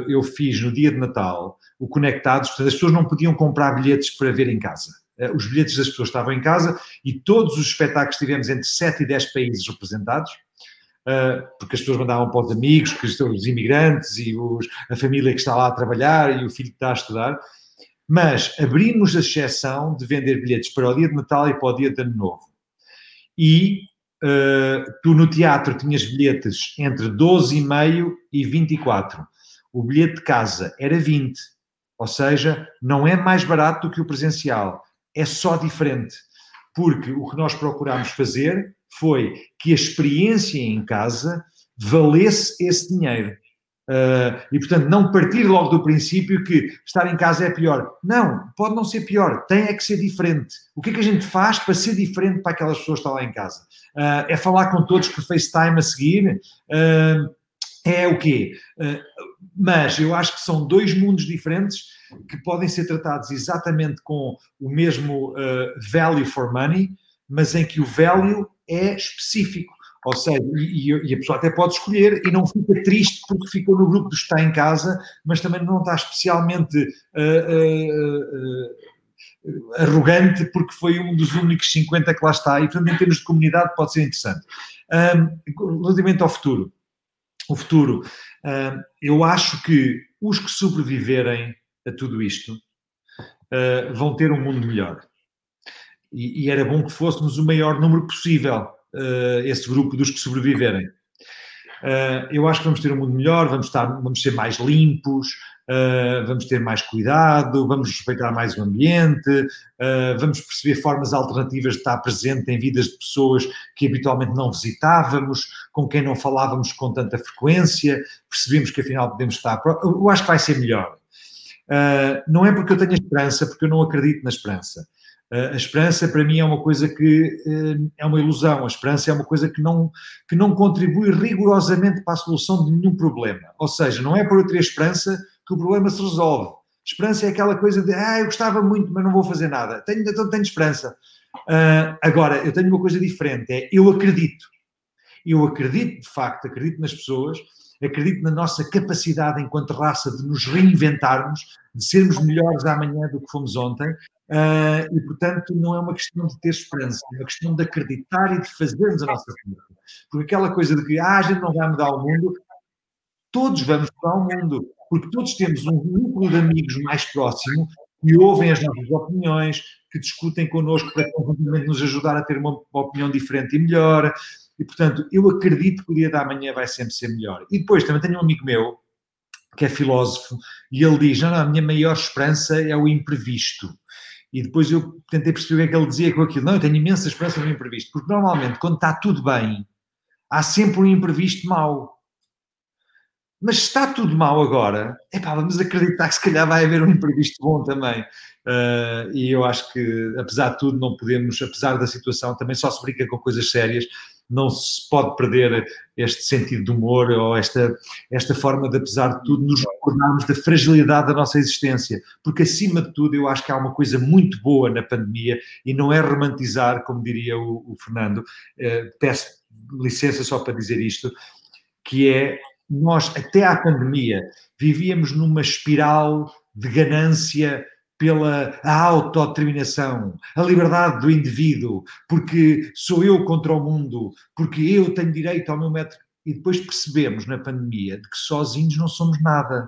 eu fiz no dia de Natal o Conectados, portanto as pessoas não podiam comprar bilhetes para ver em casa. Os bilhetes das pessoas estavam em casa e todos os espetáculos tivemos entre 7 e 10 países representados. Porque as pessoas mandavam para os amigos, que estão os imigrantes e a família que está lá a trabalhar e o filho que está a estudar. Mas abrimos a exceção de vender bilhetes para o dia de Natal e para o dia de Ano Novo. E tu no teatro tinhas bilhetes entre 12,5 e 24. O bilhete de casa era 20. Ou seja, não é mais barato do que o presencial. É só diferente. Porque o que nós procurámos fazer foi que a experiência em casa valesse esse dinheiro. E, portanto, não partir logo do princípio que estar em casa é pior. Não, pode não ser pior, tem é que ser diferente. O que é que a gente faz para ser diferente para aquelas pessoas que estão lá em casa? É falar com todos por FaceTime a seguir? É o quê? Mas eu acho que são dois mundos diferentes que podem ser tratados exatamente com o mesmo value for money, mas em que o value é específico. Ou seja, e a pessoa até pode escolher e não fica triste porque ficou no grupo dos que está em casa, mas também não está especialmente arrogante porque foi um dos únicos 50 que lá está. E, portanto, em termos de comunidade pode ser interessante. Relativamente ao futuro. O futuro, eu acho que os que sobreviverem a tudo isto vão ter um mundo melhor. E era bom que fôssemos o maior número possível. Esse grupo dos que sobreviverem. Eu acho que vamos ter um mundo melhor, vamos ser mais limpos, vamos ter mais cuidado, vamos respeitar mais o ambiente, vamos perceber formas alternativas de estar presente em vidas de pessoas que habitualmente não visitávamos, com quem não falávamos com tanta frequência, percebemos que afinal podemos estar... Eu acho que vai ser melhor. Não é porque eu tenho esperança, porque eu não acredito na esperança. A esperança, para mim, é uma coisa que é uma ilusão. A esperança é uma coisa que não contribui rigorosamente para a solução de nenhum problema. Ou seja, não é por eu ter esperança que o problema se resolve. Esperança é aquela coisa de, eu gostava muito, mas não vou fazer nada. Tenho esperança. Agora, eu tenho uma coisa diferente, é eu acredito. Eu acredito, de facto, acredito nas pessoas, acredito na nossa capacidade enquanto raça de nos reinventarmos, de sermos melhores amanhã do que fomos ontem. E, portanto, não é uma questão de ter esperança, é uma questão de acreditar e de fazermos a nossa vida. Porque aquela coisa de que a gente não vai mudar o mundo, todos vamos mudar o mundo, porque todos temos um núcleo de amigos mais próximo que ouvem as nossas opiniões, que discutem connosco para conjuntamente nos ajudar a ter uma opinião diferente e melhor. E, portanto, eu acredito que o dia da manhã vai sempre ser melhor. E depois também tenho um amigo meu que é filósofo e ele diz, não, a minha maior esperança é o imprevisto. E depois eu tentei perceber o que é que ele dizia com aquilo. Não, eu tenho imensa esperança no imprevisto. Porque normalmente, quando está tudo bem, há sempre um imprevisto mau. Mas se está tudo mal agora, vamos acreditar que se calhar vai haver um imprevisto bom também. E eu acho que, apesar de tudo, não podemos, apesar da situação, também só se brinca com coisas sérias. Não se pode perder este sentido de humor ou esta forma de, apesar de tudo, nos recordarmos da fragilidade da nossa existência. Porque, acima de tudo, eu acho que há uma coisa muito boa na pandemia e não é romantizar, como diria o Fernando. Peço licença só para dizer isto, que é, nós, até à pandemia, vivíamos numa espiral de ganância pela autodeterminação, a liberdade do indivíduo, porque sou eu contra o mundo, porque eu tenho direito ao meu metro. E depois percebemos na pandemia de que sozinhos não somos nada.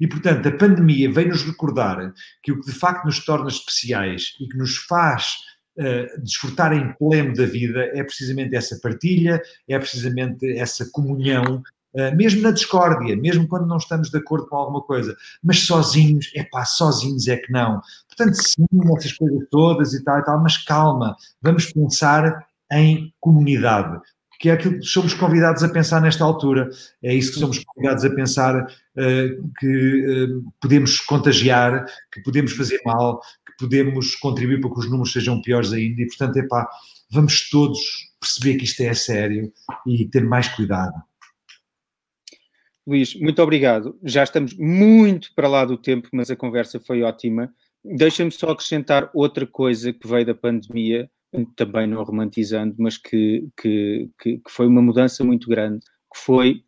E, portanto, a pandemia vem-nos recordar que o que de facto nos torna especiais e que nos faz desfrutar em pleno da vida é precisamente essa partilha, é precisamente essa comunhão, mesmo na discórdia, mesmo quando não estamos de acordo com alguma coisa, mas sozinhos, sozinhos é que não. Portanto, sim, essas coisas todas e tal, mas calma, vamos pensar em comunidade, que é aquilo que somos convidados a pensar nesta altura, é isso que somos convidados a pensar, que podemos contagiar, que podemos fazer mal, que podemos contribuir para que os números sejam piores ainda e, portanto, vamos todos perceber que isto é sério e ter mais cuidado. Luís, muito obrigado. Já estamos muito para lá do tempo, mas a conversa foi ótima. Deixa-me só acrescentar outra coisa que veio da pandemia, também não romantizando, mas que foi uma mudança muito grande, que foi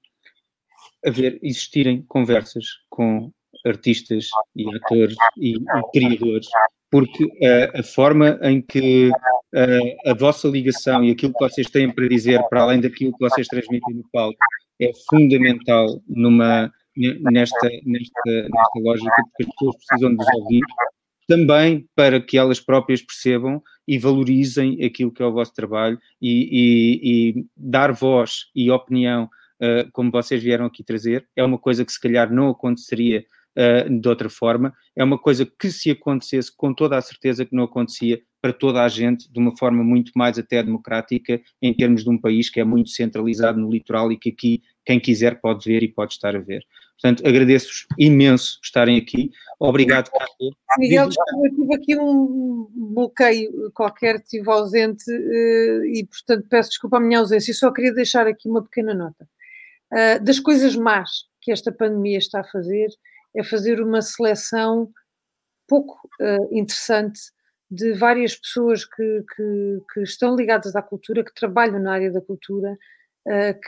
existirem conversas com artistas e atores e criadores, porque a forma em que a vossa ligação e aquilo que vocês têm para dizer, para além daquilo que vocês transmitem no palco, é fundamental nesta lógica, porque as pessoas precisam de nos ouvir, também para que elas próprias percebam e valorizem aquilo que é o vosso trabalho e dar voz e opinião, como vocês vieram aqui trazer, é uma coisa que se calhar não aconteceria de outra forma, é uma coisa que se acontecesse, com toda a certeza que não acontecia para toda a gente, de uma forma muito mais até democrática, em termos de um país que é muito centralizado no litoral e que aqui quem quiser pode ver e pode estar a ver. Portanto, agradeço-vos imenso estarem aqui. Obrigado, Cátia. Miguel, desculpa, tive aqui um bloqueio qualquer, estive ausente e, portanto, peço desculpa a minha ausência. Eu só queria deixar aqui uma pequena nota. Das coisas más que esta pandemia está a fazer é fazer uma seleção pouco interessante de várias pessoas que estão ligadas à cultura, que trabalham na área da cultura,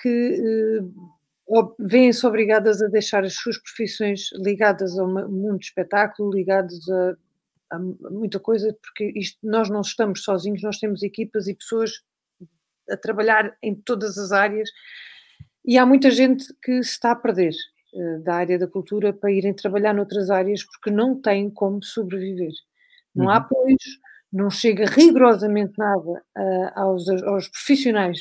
que vêm-se obrigadas a deixar as suas profissões ligadas ao mundo de espetáculo, ligadas a muita coisa, porque isto, nós não estamos sozinhos, nós temos equipas e pessoas a trabalhar em todas as áreas e há muita gente que se está a perder da área da cultura para irem trabalhar noutras áreas porque não têm como sobreviver. Não há apoios, não chega rigorosamente nada aos profissionais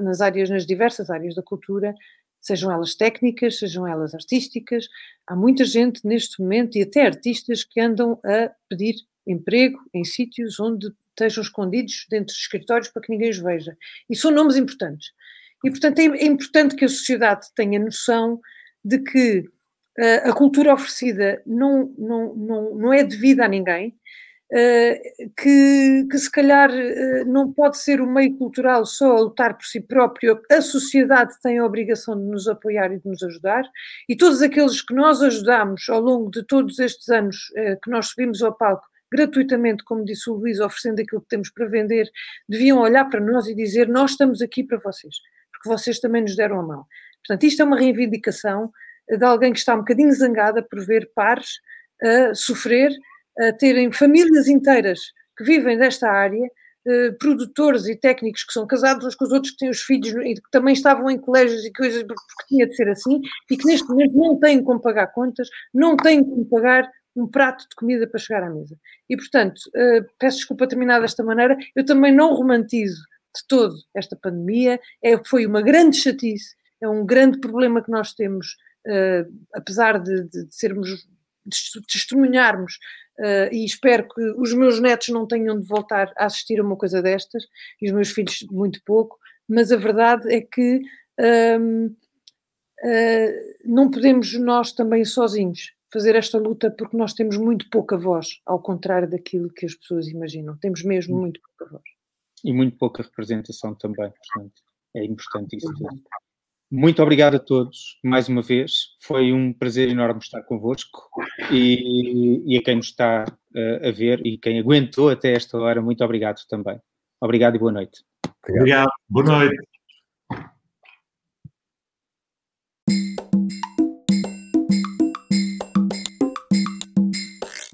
nas diversas áreas da cultura, sejam elas técnicas, sejam elas artísticas. Há muita gente neste momento, e até artistas, que andam a pedir emprego em sítios onde estejam escondidos dentro dos escritórios para que ninguém os veja. E são nomes importantes. E, portanto, é importante que a sociedade tenha noção de que a cultura oferecida não é devida a ninguém, que se calhar não pode ser o meio cultural só a lutar por si próprio, a sociedade tem a obrigação de nos apoiar e de nos ajudar, e todos aqueles que nós ajudamos ao longo de todos estes anos que nós subimos ao palco, gratuitamente, como disse o Luís, oferecendo aquilo que temos para vender, deviam olhar para nós e dizer, nós estamos aqui para vocês, porque vocês também nos deram a mão. Portanto, isto é uma reivindicação de alguém que está um bocadinho zangada por ver pares a sofrer, a terem famílias inteiras que vivem desta área, produtores e técnicos que são casados uns com os outros, que têm os filhos e que também estavam em colégios e coisas porque tinha de ser assim, e que neste momento não têm como pagar contas, não têm como pagar um prato de comida para chegar à mesa. E, portanto, peço desculpa terminar desta maneira, eu também não romantizo de todo esta pandemia, foi uma grande chatice, é um grande problema que nós temos, apesar de testemunharmos, e espero que os meus netos não tenham de voltar a assistir a uma coisa destas, e os meus filhos muito pouco, mas a verdade é que não podemos nós também sozinhos fazer esta luta, porque nós temos muito pouca voz, ao contrário daquilo que as pessoas imaginam. Temos mesmo muito pouca voz. E muito pouca representação também, portanto, é importante isso tudo. Muito obrigado a todos, mais uma vez. Foi um prazer enorme estar convosco e a quem nos está a ver e quem aguentou até esta hora, muito obrigado também. Obrigado e boa noite. Obrigado. Boa noite.